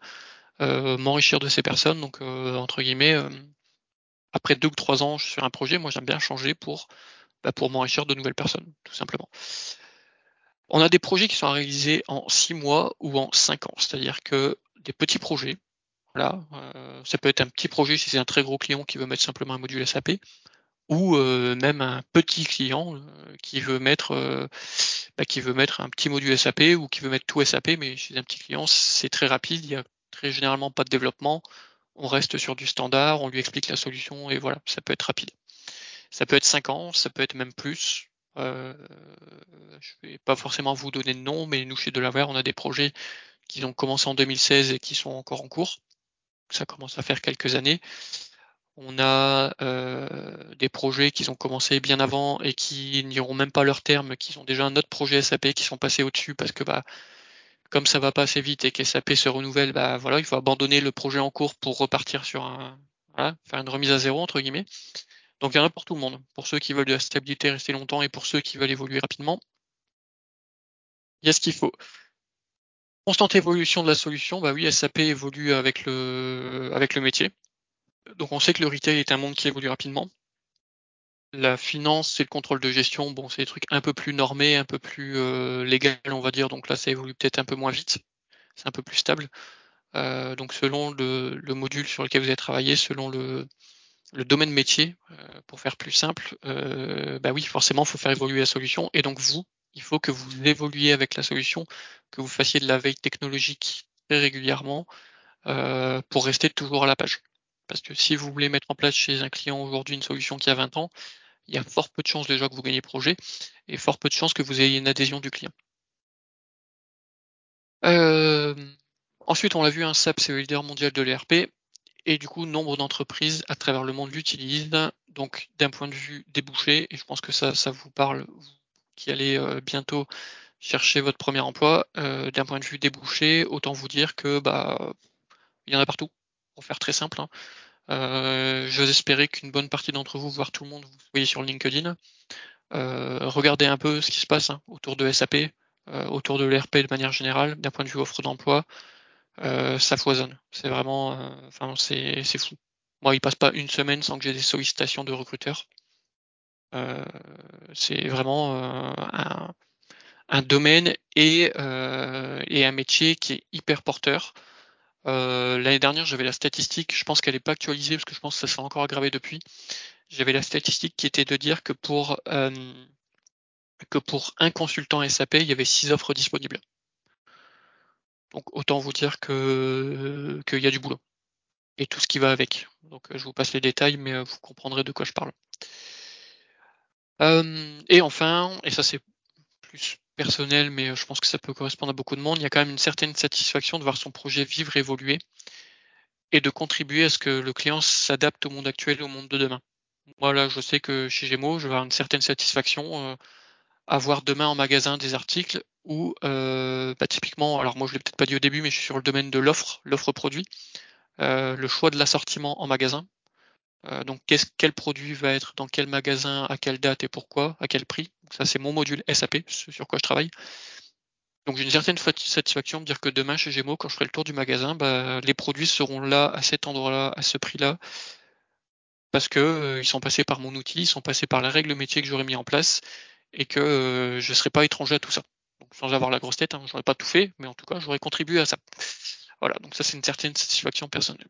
euh, m'enrichir de ces personnes. Donc, euh, entre guillemets, euh, après deux ou trois ans sur un projet, moi j'aime bien changer pour, bah, pour m'enrichir de nouvelles personnes, tout simplement. On a des projets qui sont à réaliser en six mois ou en cinq ans, c'est-à-dire que des petits projets. Voilà, euh, ça peut être un petit projet si c'est un très gros client qui veut mettre simplement un module S A P, ou euh, même un petit client euh, qui veut mettre euh, bah, qui veut mettre un petit module S A P ou qui veut mettre tout S A P, mais chez un petit client, c'est très rapide, il y a très généralement pas de développement, on reste sur du standard, on lui explique la solution et voilà, ça peut être rapide. Ça peut être cinq ans, ça peut être même plus. Euh, je vais pas forcément vous donner de nom, mais nous chez Delaware, on a des projets qui ont commencé en deux mille seize et qui sont encore en cours. Ça commence à faire quelques années. On a euh, des projets qui ont commencé bien avant et qui n'iront même pas leur terme, qui ont déjà un autre projet S A P qui sont passés au-dessus parce que bah comme ça va pas assez vite et que S A P se renouvelle, bah voilà, il faut abandonner le projet en cours pour repartir sur un voilà, faire une remise à zéro entre guillemets. Donc il y en a pour tout le monde, pour ceux qui veulent de la stabilité rester longtemps et pour ceux qui veulent évoluer rapidement. Il y a ce qu'il faut. Constante évolution de la solution, bah oui, S A P évolue avec le avec le métier. Donc on sait que le retail est un monde qui évolue rapidement. La finance, c'est le contrôle de gestion, bon c'est des trucs un peu plus normés, un peu plus euh, légal on va dire, donc là ça évolue peut-être un peu moins vite, c'est un peu plus stable. Euh, donc selon le, le module sur lequel vous avez travaillé, selon le, le domaine métier, euh, pour faire plus simple, euh, bah oui forcément il faut faire évoluer la solution, et donc vous, il faut que vous évoluiez avec la solution, que vous fassiez de la veille technologique très régulièrement euh, pour rester toujours à la page. Parce que si vous voulez mettre en place chez un client aujourd'hui une solution qui a vingt ans, il y a fort peu de chances déjà que vous gagnez projet et fort peu de chances que vous ayez une adhésion du client. Euh, ensuite, on l'a vu, hein, S A P, c'est le leader mondial de l'E R P et du coup, nombre d'entreprises à travers le monde l'utilisent. Donc, d'un point de vue débouché, et je pense que ça, ça vous parle, vous qui allez euh, bientôt chercher votre premier emploi, euh, d'un point de vue débouché, autant vous dire que bah, il y en a partout. Pour faire très simple, hein. euh, j'ose espérer qu'une bonne partie d'entre vous, voire tout le monde, vous soyez sur LinkedIn. Euh, regardez un peu ce qui se passe hein, autour de S A P, euh, autour de l'E R P de manière générale, d'un point de vue offre d'emploi, euh, ça foisonne. C'est vraiment, euh, enfin, c'est, c'est fou. Moi, il passe pas une semaine sans que j'ai des sollicitations de recruteurs. Euh, c'est vraiment euh, un, un domaine et, euh, et un métier qui est hyper porteur. Euh, l'année dernière, j'avais la statistique, je pense qu'elle n'est pas actualisée parce que je pense que ça s'est encore aggravé depuis. J'avais la statistique qui était de dire que pour euh, que pour un consultant S A P, il y avait six offres disponibles. Donc autant vous dire que euh, qu'il y a du boulot et tout ce qui va avec. Donc je vous passe les détails, mais vous comprendrez de quoi je parle. Euh, et enfin, et ça c'est plus personnel, mais je pense que ça peut correspondre à beaucoup de monde, il y a quand même une certaine satisfaction de voir son projet vivre, évoluer et de contribuer à ce que le client s'adapte au monde actuel et au monde de demain. Moi, là, je sais que chez Gémo, je vais avoir une certaine satisfaction euh, à voir demain en magasin des articles où, euh, bah, typiquement, alors moi, je ne l'ai peut-être pas dit au début, mais je suis sur le domaine de l'offre, l'offre produit, euh, le choix de l'assortiment en magasin. Euh, donc, qu'est-ce, quel produit va être dans quel magasin, à quelle date et pourquoi, à quel prix. Donc, ça, c'est mon module S A P, ce sur quoi je travaille. Donc, j'ai une certaine satisfaction de dire que demain, chez Gémo, quand je ferai le tour du magasin, bah, les produits seront là, à cet endroit-là, à ce prix-là, parce que euh, ils sont passés par mon outil, ils sont passés par la règle métier que j'aurais mis en place et que euh, je ne serai pas étranger à tout ça. Donc, sans avoir la grosse tête, hein, je n'aurais pas tout fait, mais en tout cas, j'aurais contribué à ça. Voilà, donc ça, c'est une certaine satisfaction personnelle.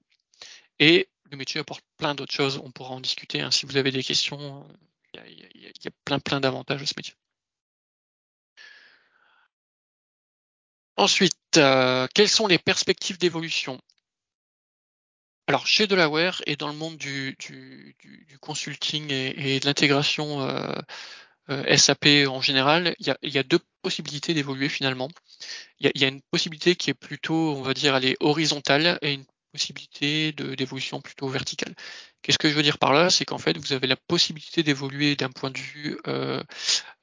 Et le métier apporte plein d'autres choses, on pourra en discuter. Hein. Si vous avez des questions, il y, y, y a plein plein d'avantages à ce métier. Ensuite, euh, quelles sont les perspectives d'évolution? Alors, chez Delaware et dans le monde du, du, du, du consulting et, et de l'intégration euh, euh, S A P en général, il y a, y a deux possibilités d'évoluer finalement. Il y a, y a une possibilité qui est plutôt, on va dire, elle est horizontale et une possibilité de, d'évolution plutôt verticale. Qu'est-ce que je veux dire par là? C'est qu'en fait, vous avez la possibilité d'évoluer d'un point de vue euh,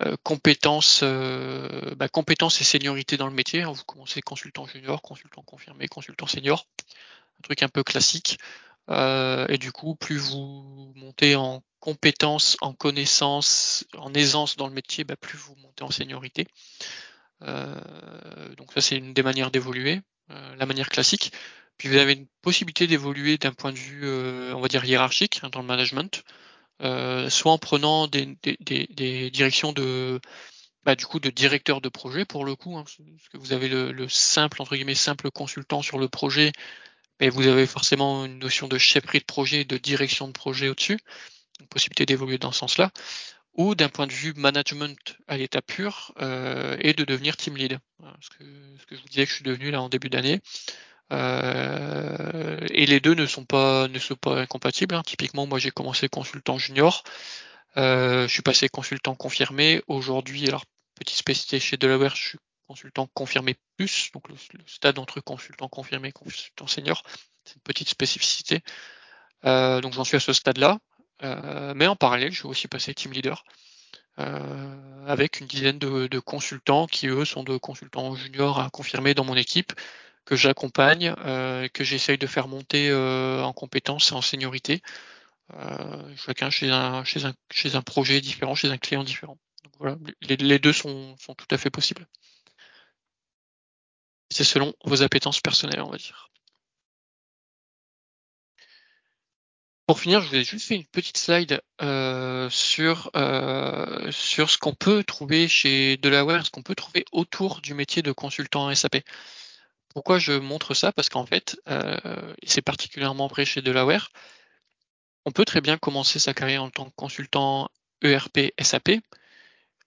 euh, compétence, euh, bah, compétence et seniorité dans le métier. Vous commencez consultant junior, consultant confirmé, consultant senior, un truc un peu classique. Euh, et du coup, plus vous montez en compétence, en connaissance, en aisance dans le métier, bah, plus vous montez en seniorité. Euh, donc ça, c'est une des manières d'évoluer, euh, la manière classique. Puis vous avez une possibilité d'évoluer d'un point de vue, euh, on va dire, hiérarchique hein, dans le management, euh, soit en prenant des, des, des, des directions de, bah, du coup, de directeur de projet pour le coup, hein, parce que vous avez le, le simple entre guillemets simple consultant sur le projet, mais vous avez forcément une notion de chefferie de projet, de direction de projet au-dessus, une possibilité d'évoluer dans ce sens-là, ou d'un point de vue management à l'état pur euh, et de devenir team lead, hein, ce que, ce que je vous disais que je suis devenu là en début d'année. Euh, et les deux ne sont pas ne sont pas incompatibles. Hein. Typiquement, moi j'ai commencé consultant junior, euh, je suis passé consultant confirmé. Aujourd'hui, alors petite spécificité chez Delaware, je suis consultant confirmé plus, donc le, le stade entre consultant confirmé et consultant senior, c'est une petite spécificité. Euh, donc j'en suis à ce stade-là. Euh, mais en parallèle, je suis aussi passé team leader euh, avec une dizaine de, de consultants qui, eux, sont de consultants juniors à confirmer dans mon équipe, que j'accompagne, euh, que j'essaye de faire monter euh, en compétences et en seniorité, euh, chacun chez un, chez, un, chez un projet différent, chez un client différent. Donc voilà, les, les deux sont, sont tout à fait possibles. C'est selon vos appétences personnelles, on va dire. Pour finir, je vous ai juste fait une petite slide euh, sur, euh, sur ce qu'on peut trouver chez Delaware, ce qu'on peut trouver autour du métier de consultant S A P. Pourquoi je montre ça? Parce qu'en fait, euh, c'est particulièrement vrai chez Delaware, on peut très bien commencer sa carrière en tant que consultant E R P S A P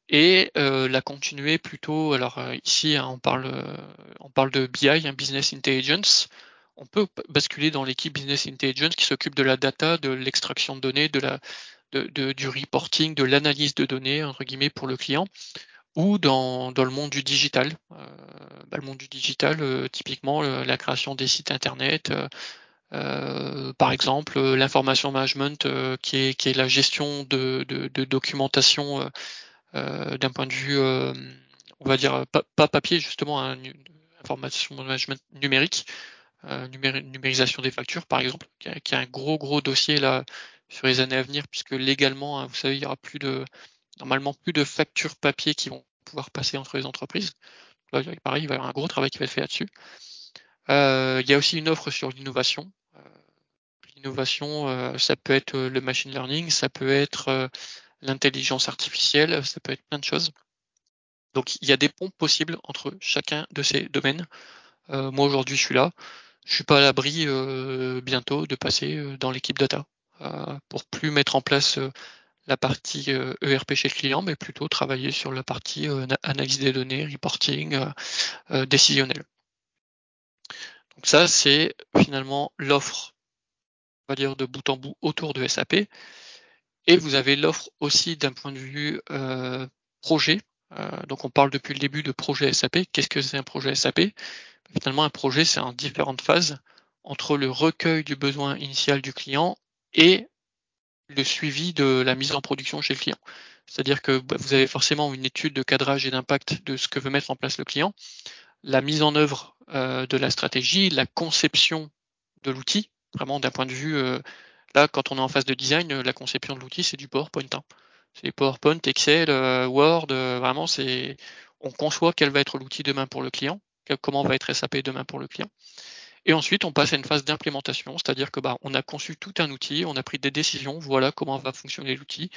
et euh, la continuer plutôt, alors ici hein, on parle, on parle de B I, hein, Business Intelligence. On peut basculer dans l'équipe Business Intelligence qui s'occupe de la data, de l'extraction de données, de la, de, de, du reporting, de l'analyse de données, entre guillemets, pour le client, ou dans, dans le monde du digital. Euh, bah, le monde du digital, euh, typiquement, euh, la création des sites Internet, euh, euh, par exemple, euh, l'information management, euh, qui est, qui est la gestion de, de, de documentation euh, euh, d'un point de vue, euh, on va dire, pas, pas papier, justement, hein, information management numérique, Euh, numé- numérisation des factures par exemple, qui a, qui a un gros gros dossier là sur les années à venir, puisque légalement, hein, vous savez, il y aura plus de normalement plus de factures papier qui vont pouvoir passer entre les entreprises. Là, pareil, il va y avoir un gros travail qui va être fait là-dessus. Euh, il y a aussi une offre sur l'innovation. Euh, l'innovation, euh, ça peut être le machine learning, ça peut être euh, l'intelligence artificielle, ça peut être plein de choses. Donc il y a des ponts possibles entre chacun de ces domaines. Euh, moi aujourd'hui je suis là. Je suis pas à l'abri euh, bientôt de passer euh, dans l'équipe data euh, pour plus mettre en place euh, la partie euh, E R P chez le client, mais plutôt travailler sur la partie euh, analyse des données, reporting, euh, euh, décisionnel. Donc ça c'est finalement l'offre, on va dire de bout en bout autour de S A P. Et vous avez l'offre aussi d'un point de vue euh, projet. Euh, donc on parle depuis le début de projet S A P. Qu'est-ce que c'est un projet S A P ? Finalement, un projet, c'est en différentes phases entre le recueil du besoin initial du client et le suivi de la mise en production chez le client. C'est-à-dire que bah, vous avez forcément une étude de cadrage et d'impact de ce que veut mettre en place le client, la mise en œuvre euh, de la stratégie, la conception de l'outil. Vraiment, d'un point de vue, euh, là, quand on est en phase de design, euh, la conception de l'outil, c'est du PowerPoint. Hein. C'est PowerPoint, Excel, euh, Word. Euh, vraiment, c'est on conçoit quel va être l'outil demain pour le client. Comment va être S A P demain pour le client. Et ensuite, on passe à une phase d'implémentation, c'est-à-dire que bah, on a conçu tout un outil, on a pris des décisions, voilà comment va fonctionner l'outil.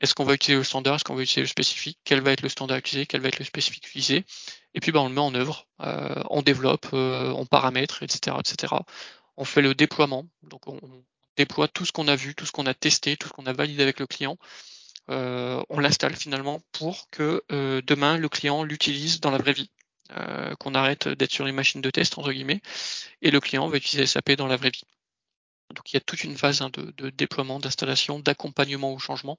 Est-ce qu'on va utiliser le standard, est-ce qu'on va utiliser le spécifique, quel va être le standard utilisé, quel va être le spécifique utilisé. Et puis, bah, on le met en œuvre, euh, on développe, euh, on paramètre, et cetera, et cetera. On fait le déploiement, donc on déploie tout ce qu'on a vu, tout ce qu'on a testé, tout ce qu'on a validé avec le client. Euh, on l'installe finalement pour que euh, demain, le client l'utilise dans la vraie vie. Euh, qu'on arrête d'être sur les machines de test entre guillemets et le client va utiliser S A P dans la vraie vie. Donc il y a toute une phase hein, de, de déploiement, d'installation, d'accompagnement au changement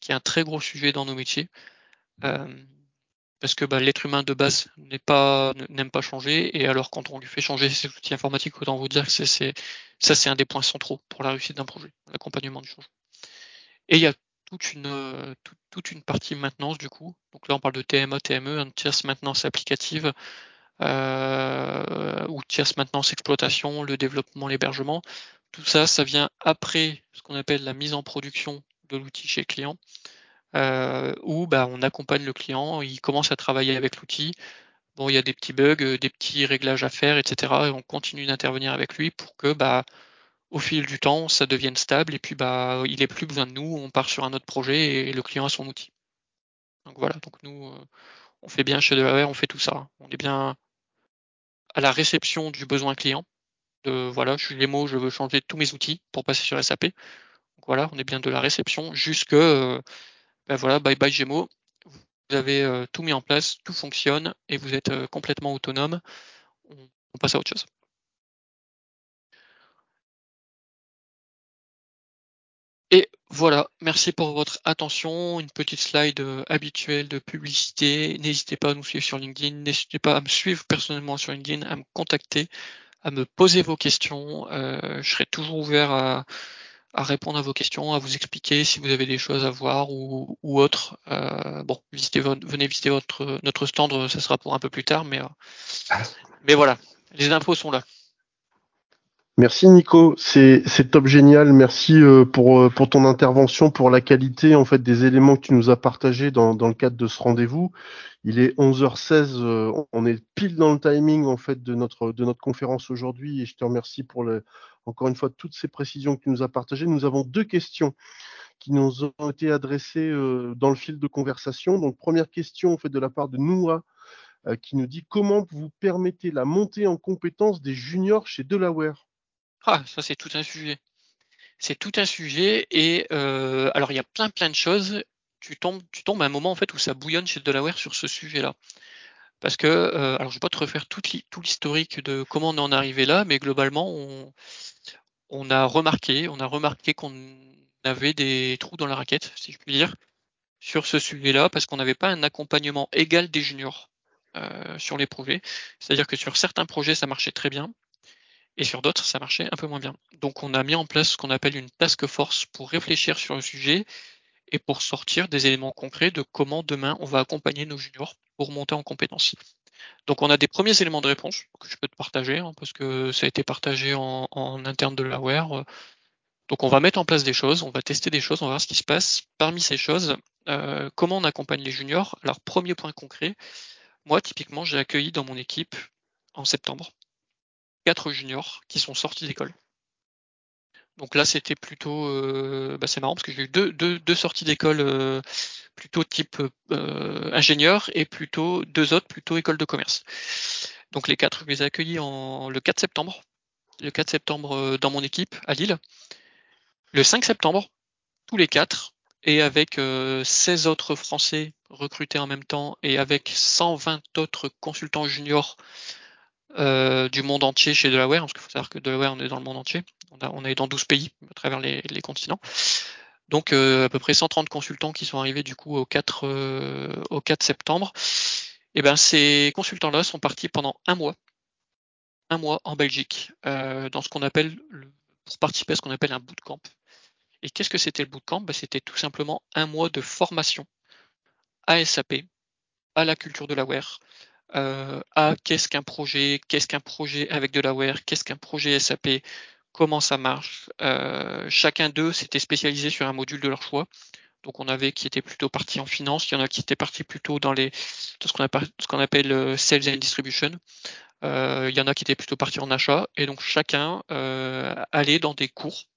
qui est un très gros sujet dans nos métiers euh, parce que bah, l'être humain de base n'est pas, n'aime pas changer et alors quand on lui fait changer ses outils informatiques, autant vous dire que c'est, c'est, ça c'est un des points centraux pour la réussite d'un projet, l'accompagnement du changement. Et il y a Toute une, toute, toute une partie maintenance du coup. Donc là on parle de T M A, T M E, un tierce maintenance applicative euh, ou tierce maintenance exploitation, le développement, l'hébergement. Tout ça, ça vient après ce qu'on appelle la mise en production de l'outil chez le client euh, où bah, on accompagne le client, il commence à travailler avec l'outil. Bon, il y a des petits bugs, des petits réglages à faire, et cetera. Et on continue d'intervenir avec lui pour que bah, au fil du temps, ça devienne stable et puis bah il n'est plus besoin de nous, on part sur un autre projet et le client a son outil. Donc voilà, donc nous, on fait bien chez Delaware, on fait tout ça. On est bien à la réception du besoin client. De voilà, je suis Gémo, je veux changer tous mes outils pour passer sur S A P. Donc voilà, on est bien de la réception jusque ben voilà, bye bye Gémo. Vous avez tout mis en place, tout fonctionne et vous êtes complètement autonome. On passe à autre chose. Et voilà, merci pour votre attention. Une petite slide euh, habituelle de publicité. N'hésitez pas à nous suivre sur LinkedIn. N'hésitez pas à me suivre personnellement sur LinkedIn, à me contacter, à me poser vos questions. Euh, je serai toujours ouvert à, à répondre à vos questions, à vous expliquer si vous avez des choses à voir ou, ou autre. Euh, bon, visitez votre, venez visiter votre, notre stand, ça sera pour un peu plus tard, mais, euh, mais voilà, les infos sont là. Merci Nico, c'est, c'est top génial. Merci euh, pour, euh, pour ton intervention, pour la qualité en fait des éléments que tu nous as partagés dans, dans le cadre de ce rendez-vous. Il est onze heures seize, euh, on est pile dans le timing en fait de notre de notre conférence aujourd'hui et je te remercie pour le, encore une fois toutes ces précisions que tu nous as partagées. Nous avons deux questions qui nous ont été adressées euh, dans le fil de conversation. Donc première question en fait de la part de Noua euh, qui nous dit comment vous permettez la montée en compétence des juniors chez Delaware. Ah, ça c'est tout un sujet. C'est tout un sujet et euh, alors il y a plein plein de choses. Tu tombes, tu tombes à un moment en fait où ça bouillonne chez Delaware sur ce sujet-là. Parce que euh, alors je vais pas te refaire tout, tout l'historique de comment on en est arrivé là, mais globalement on, on a remarqué, on a remarqué qu'on avait des trous dans la raquette, si je puis dire, sur ce sujet-là, parce qu'on n'avait pas un accompagnement égal des juniors euh, sur les projets. C'est-à-dire que sur certains projets ça marchait très bien. Et sur d'autres, ça marchait un peu moins bien. Donc, on a mis en place ce qu'on appelle une task force pour réfléchir sur le sujet et pour sortir des éléments concrets de comment demain on va accompagner nos juniors pour monter en compétences. Donc, on a des premiers éléments de réponse que je peux te partager hein, parce que ça a été partagé en, en interne de Delaware. Donc, on va mettre en place des choses, on va tester des choses, on va voir ce qui se passe. Parmi ces choses, euh, comment on accompagne les juniors? Alors, premier point concret, moi, typiquement, j'ai accueilli dans mon équipe en septembre quatre juniors qui sont sortis d'école. Donc là, c'était plutôt... Euh, bah, c'est marrant parce que j'ai eu deux, deux, deux sorties d'école euh, plutôt type euh, ingénieur et plutôt deux autres plutôt école de commerce. Donc les quatre, je les ai accueillis en, le quatre septembre. Le quatre septembre euh, dans mon équipe à Lille. Le cinq septembre, tous les quatre, et avec euh, seize autres Français recrutés en même temps et avec cent vingt autres consultants juniors Euh, du monde entier chez Delaware, parce qu'il faut savoir que Delaware, on est dans le monde entier, on, a, on est dans douze pays à travers les, les continents. Donc euh, à peu près cent trente consultants qui sont arrivés du coup au quatre septembre. Et ben ces consultants-là sont partis pendant un mois, un mois en Belgique, euh, dans ce qu'on appelle le, pour participer à ce qu'on appelle un bootcamp. Et qu'est-ce que c'était le bootcamp? Ben, c'était tout simplement un mois de formation à S A P, à la culture Delaware. Euh, à qu'est-ce qu'un projet, qu'est-ce qu'un projet avec Delaware, qu'est-ce qu'un projet S A P, comment ça marche. Euh, chacun d'eux s'était spécialisé sur un module de leur choix. Donc on avait qui étaient plutôt partis en finance, il y en a qui étaient partis plutôt dans les dans ce qu'on appelle, ce qu'on appelle sales and distribution. Euh, il y en a qui étaient plutôt partis en achat. Et donc chacun euh, allait dans des cours,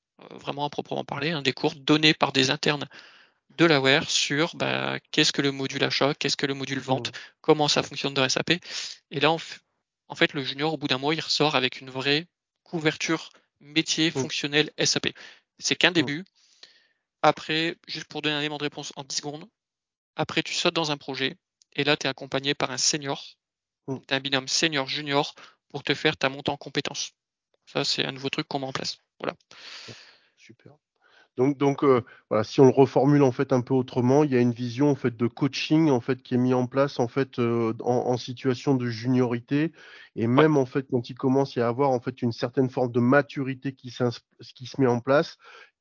vraiment à proprement parler, hein, des cours donnés par des internes Delaware sur bah, qu'est-ce que le module achat, qu'est-ce que le module vente, comment ça fonctionne dans S A P. Et là, on f... en fait, le junior, au bout d'un mois, il ressort avec une vraie couverture métier fonctionnel S A P. C'est qu'un début. Après, juste pour donner un élément de réponse en dix secondes, après, tu sautes dans un projet et là, tu es accompagné par un senior, d'un binôme senior-junior pour te faire ta montée en compétences. Ça, c'est un nouveau truc qu'on met en place. Voilà. Super. Donc, donc euh, voilà, si on le reformule en fait un peu autrement, il y a une vision en fait de coaching en fait qui est mise en place en fait euh, en, en situation de juniorité et même en fait quand il commence à y avoir en fait une certaine forme de maturité qui, qui se met en place,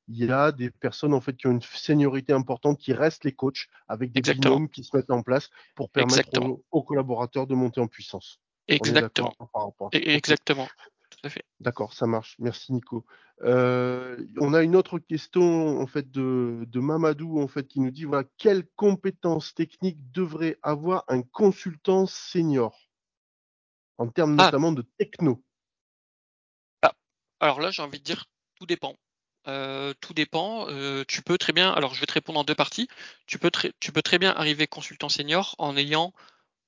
il y a des personnes en fait qui ont une seniorité importante qui restent les coachs avec des Exactement. Binômes qui se mettent en place pour permettre aux, aux collaborateurs de monter en puissance. Exactement. Exactement. Tout à fait. D'accord, ça marche. Merci Nico. Euh, on a une autre question en fait de, de Mamadou en fait qui nous dit voilà quelles compétences techniques devrait avoir un consultant senior en termes ah. notamment de techno. Ah. Alors là j'ai envie de dire tout dépend. Euh, tout dépend. Euh, tu peux très bien. Alors je vais te répondre en deux parties. Tu peux très, tu peux très bien arriver consultant senior en ayant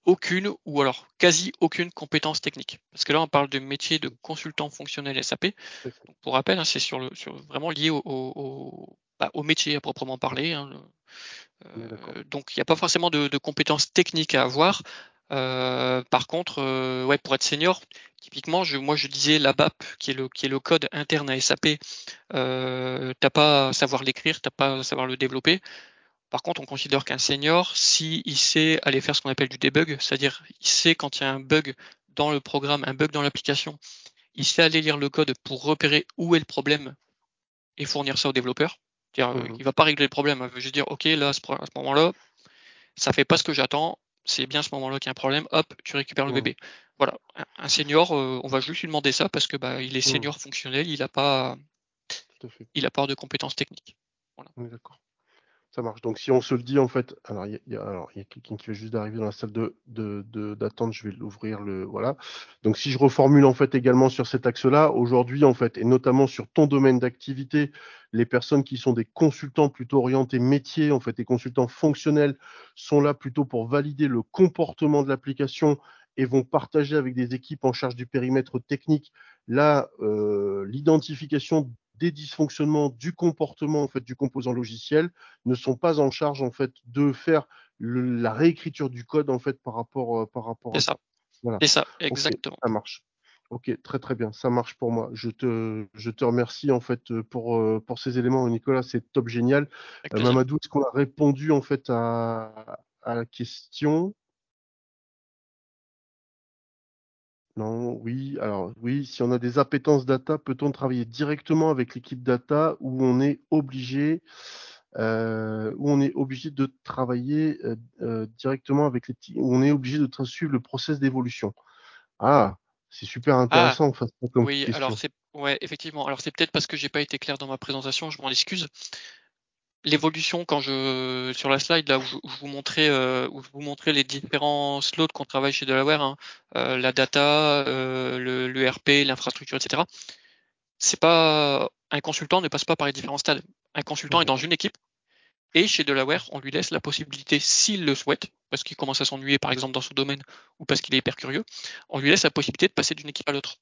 aucune ou alors quasi aucune compétence technique. Parce que là, on parle de métier de consultant fonctionnel S A P. Donc, pour rappel, hein, c'est sur le, sur vraiment lié au, au, au, bah, au métier à proprement parler. Hein. Euh, donc, il n'y a pas forcément de, de compétences techniques à avoir. Euh, par contre, euh, ouais, pour être senior, typiquement, je, moi, je disais l'A B A P, qui est le, qui est le code interne à S A P. Euh, t'as pas à savoir l'écrire, t'as pas à savoir le développer. Par contre, on considère qu'un senior, s'il sait aller faire ce qu'on appelle du debug, c'est-à-dire il sait quand il y a un bug dans le programme, un bug dans l'application, il sait aller lire le code pour repérer où est le problème et fournir ça au développeur. C'est-à-dire, mmh. il ne va pas régler le problème. Je veux dire, ok, là, à ce moment-là, ça ne fait pas ce que j'attends. C'est bien à ce moment-là qu'il y a un problème. Hop, tu récupères le mmh. bébé. Voilà. Un senior, euh, on va juste lui demander ça parce que bah, il est senior mmh. fonctionnel, il n'a pas, il a pas de compétences techniques. Voilà. Oui, d'accord. Ça marche. Donc, si on se le dit, en fait, alors il y a, alors, il y a quelqu'un qui vient juste d'arriver dans la salle de, de, de, d'attente, je vais l'ouvrir, le, voilà. Donc, si je reformule, en fait, également sur cet axe-là, aujourd'hui, en fait, et notamment sur ton domaine d'activité, les personnes qui sont des consultants plutôt orientés métier, en fait, des consultants fonctionnels sont là plutôt pour valider le comportement de l'application et vont partager avec des équipes en charge du périmètre technique, là, euh, l'identification des dysfonctionnements du comportement en fait du composant logiciel, ne sont pas en charge en fait de faire le, la réécriture du code en fait par rapport euh, par rapport. C'est à ça. Voilà. C'est ça, exactement. Okay, ça marche. Ok, très très bien, ça marche pour moi. Je te je te remercie en fait pour euh, pour ces éléments, Nicolas, c'est top, génial. Euh, Mamadou, est-ce qu'on a répondu en fait à à la question? Non, oui, alors oui, si on a des appétences data, peut-on travailler directement avec l'équipe data où on est obligé euh, où on est obligé de travailler euh, directement avec les petits, où on est obligé de tra- suivre le process d'évolution? Ah, c'est super intéressant. Ah, en fait, comme oui, question. Alors c'est ouais, effectivement. Alors c'est peut-être parce que j'ai pas été clair dans ma présentation, je m'en excuse. L'évolution, quand je sur la slide là où je, où je vous montrais euh, où je vous montrais les différents slots qu'on travaille chez Delaware, hein, euh, la data, euh, le, le E R P, l'infrastructure, et cetera. C'est pas un consultant ne passe pas par les différents stades. Un consultant est dans une équipe et chez Delaware, on lui laisse la possibilité, s'il le souhaite, parce qu'il commence à s'ennuyer par exemple dans son domaine ou parce qu'il est hyper curieux, on lui laisse la possibilité de passer d'une équipe à l'autre.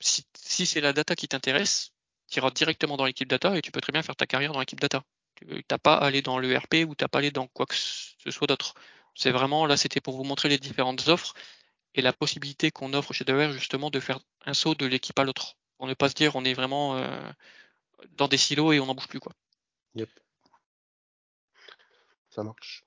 Si, si c'est la data qui t'intéresse, tu iras directement dans l'équipe data et tu peux très bien faire ta carrière dans l'équipe data. Tu n'as pas à aller dans l'E R P ou tu n'as pas à aller dans quoi que ce soit d'autre. C'est vraiment, là, c'était pour vous montrer les différentes offres et la possibilité qu'on offre chez Delaware, justement, de faire un saut de l'équipe à l'autre. Pour ne pas se dire, on est vraiment euh, dans des silos et on n'en bouge plus, quoi. Yep. Ça marche.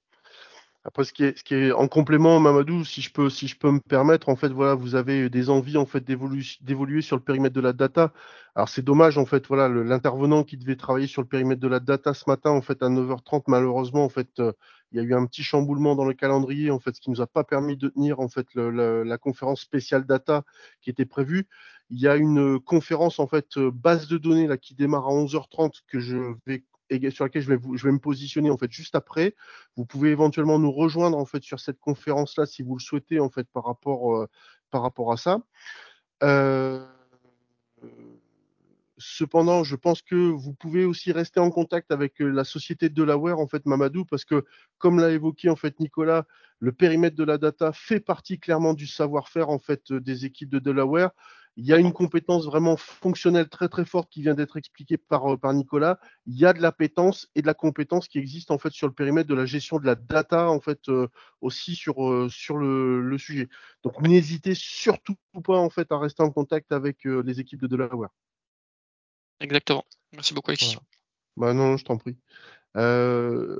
Après, ce qui est, ce qui est en complément, Mamadou, si je peux, si je peux me permettre, en fait, voilà, vous avez des envies en fait d'évoluer, d'évoluer sur le périmètre de la data. Alors c'est dommage, en fait, voilà, le, l'intervenant qui devait travailler sur le périmètre de la data ce matin, en fait, à neuf heures trente, malheureusement, en fait, euh, il y a eu un petit chamboulement dans le calendrier, en fait, ce qui nous a pas permis de tenir en fait le, le, la conférence spéciale data qui était prévue. Il y a une conférence en fait base de données là qui démarre à onze heures trente que je vais et sur laquelle je vais, vous, je vais me positionner en fait juste après. Vous pouvez éventuellement nous rejoindre en fait sur cette conférence là si vous le souhaitez en fait par rapport euh, par rapport à ça. Euh... Cependant, je pense que vous pouvez aussi rester en contact avec la société Delaware, en fait, Mamadou, parce que, comme l'a évoqué, en fait, Nicolas, le périmètre de la data fait partie clairement du savoir-faire, en fait, des équipes de Delaware. Il y a une compétence vraiment fonctionnelle très, très forte qui vient d'être expliquée par, par Nicolas. Il y a de l'appétence et de la compétence qui existe, en fait, sur le périmètre de la gestion de la data, en fait, euh, aussi sur, euh, sur le, le sujet. Donc, n'hésitez surtout pas, en fait, à rester en contact avec euh, les équipes de Delaware. Exactement. Merci beaucoup, Alexis. Voilà. Bah non, je t'en prie. Euh,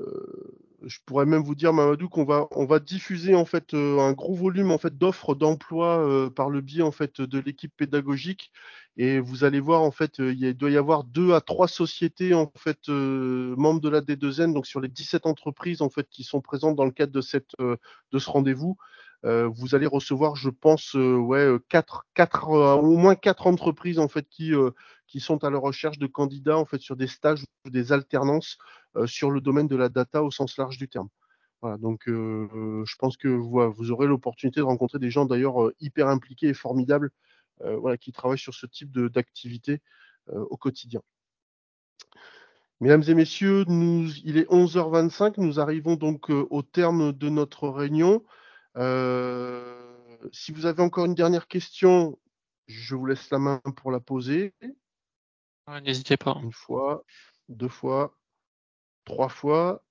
je pourrais même vous dire, Mamadou, qu'on va on va diffuser en fait euh, un gros volume en fait d'offres d'emploi euh, par le biais en fait de l'équipe pédagogique. Et vous allez voir en fait, euh, il doit y avoir deux à trois sociétés en fait euh, membres de la D deux N, donc sur les dix-sept entreprises en fait qui sont présentes dans le cadre de cette euh, de ce rendez-vous. Euh, vous allez recevoir, je pense, euh, ouais, quatre, quatre, euh, au moins quatre entreprises en fait qui euh, qui sont à la recherche de candidats en fait sur des stages ou des alternances euh, sur le domaine de la data au sens large du terme. Voilà, donc euh, je pense que voilà, vous aurez l'opportunité de rencontrer des gens d'ailleurs euh, hyper impliqués et formidables, euh, voilà, qui travaillent sur ce type de d'activité euh, au quotidien. Mesdames et messieurs, nous, il est onze heures vingt-cinq, nous arrivons donc euh, au terme de notre réunion. Euh, si vous avez encore une dernière question, je vous laisse la main pour la poser. Ouais, n'hésitez pas. Une fois, deux fois, trois fois.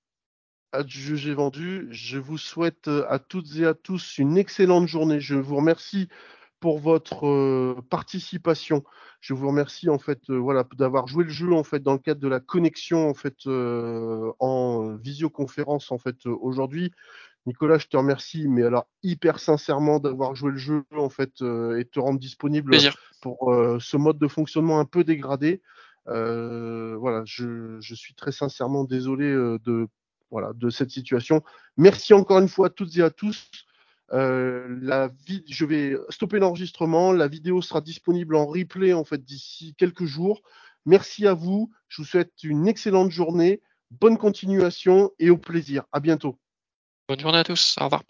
Adjugé vendu. Je vous souhaite à toutes et à tous une excellente journée. Je vous remercie pour votre euh, participation. Je vous remercie en fait euh, voilà, d'avoir joué le jeu en fait dans le cadre de la connexion en fait euh, en visioconférence en fait euh, aujourd'hui. Nicolas, je te remercie, mais alors hyper sincèrement d'avoir joué le jeu en fait euh, et te rendre disponible Plaisir. pour euh, ce mode de fonctionnement un peu dégradé. Euh, voilà, je, je suis très sincèrement désolé de, voilà, de cette situation. Merci encore une fois à toutes et à tous. Euh, la vid- je vais stopper l'enregistrement. La vidéo sera disponible en replay en fait d'ici quelques jours. Merci à vous. Je vous souhaite une excellente journée. Bonne continuation et au plaisir. À bientôt. Bonne journée à tous. Au revoir.